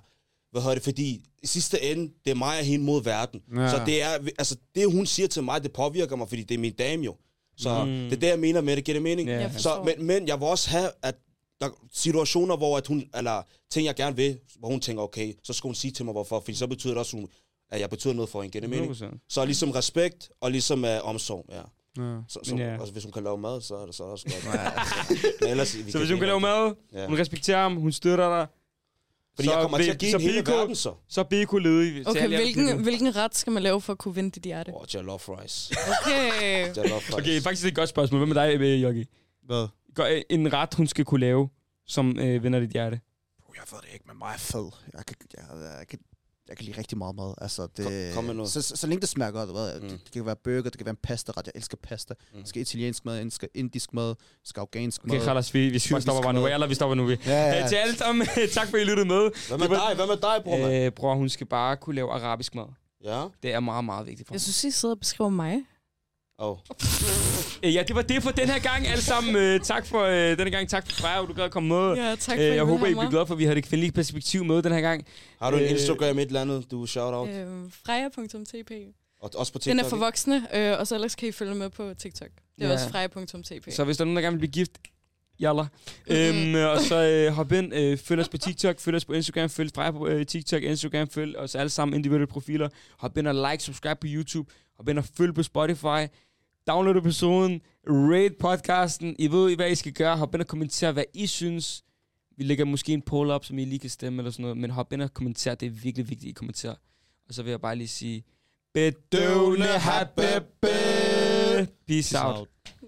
hvad hører det? Fordi i sidste ende, det er mig og hende mod verden. Ja. Så det er, altså det, hun siger til mig, det påvirker mig, fordi det er min dame jo. Så mm. det er det, jeg mener med det. Giver det mening? Yeah. Så, men, men jeg vil også have, at der er situationer, hvor at hun, eller ting, jeg gerne vil, hvor hun tænker, okay, så skal hun sige til mig, hvorfor. Fordi så betyder det også, at jeg betyder noget for hende. Giver det mening? hundrede procent. Så ligesom respekt og ligesom uh, omsorg, ja. ja. Så, så, yeah. Altså, hvis hun kan lave mad, så er det så også godt. Men ellers, så hvis hun kan lave mad, ja. Hun respekterer ham, hun støtter dig. Fordi så jeg kommer B- til at give så hele B K, verden, så. Så B K ledig. Okay, hvilken, hvilken ret skal man lave for at kunne vinde dit hjerte? Åh, oh, jeg love rice. Okay. love rice. Okay, faktisk er det et godt spørgsmål. Hvad med dig, Jokke? Hvad? En ret, hun skal kunne lave, som øh, vinder dit hjerte. Bro, jeg ved det ikke, men mig er fed. Jeg kan, jeg, jeg, jeg, jeg kan lide rigtig meget mad. Altså, det, kom, kom med noget. Så, så, så længe det smager godt, ved, mm. det, det kan være burger, det kan være en pastaret, jeg elsker pasta. Mm. Jeg skal italiensk mad, jeg skal indisk mad, jeg skal afghansk mad. Okay, Carlos, vi, vi stopper bare nu, eller vi stopper nu. Ja, ja, ja. Æ, til alle sammen, tak for, I lyttede med. Hvad med dig, Hvad med dig bror? Øh, bror, hun skal bare kunne lave arabisk mad. Ja. Det er meget, meget vigtigt for mig. Jeg synes, I sidder og beskriver mig. Oh. Ja, det var det for den her gang, alle sammen. Øh, tak for øh, denne gang. Tak for Freja, du gad at komme med. Ja, tak for øh, jeg håber, I bliver glade for, at vi har det kvindelige perspektiv med den her gang. Har du en øh, Instagram et eller andet, du shout-out? Øh, Freja punktum t p. Og også på TikTok? Den er for voksne, øh, og så ellers kan I følge med på TikTok. Det er ja. også Freja punktum t p. Så hvis der er nogen, der gerne vil blive gift, jalla. Mm-hmm. Øhm, og så øh, hop ind, øh, følg os på TikTok, følg os på Instagram, følg Freja på øh, TikTok, Instagram, følg os alle sammen individuelle profiler. Hop ind og like, subscribe på YouTube, hop ind og følg på Spotify. Download episoden, rate podcasten. I ved, hvad I skal gøre. Hop ind og kommentere, hvad I synes. Vi lægger måske en poll op, som I lige kan stemme eller sådan noget. Men hop ind og kommentere. Det er virkelig vigtigt, I kommenterer. Og så vil jeg bare lige sige... Bedøvende happy. Peace out.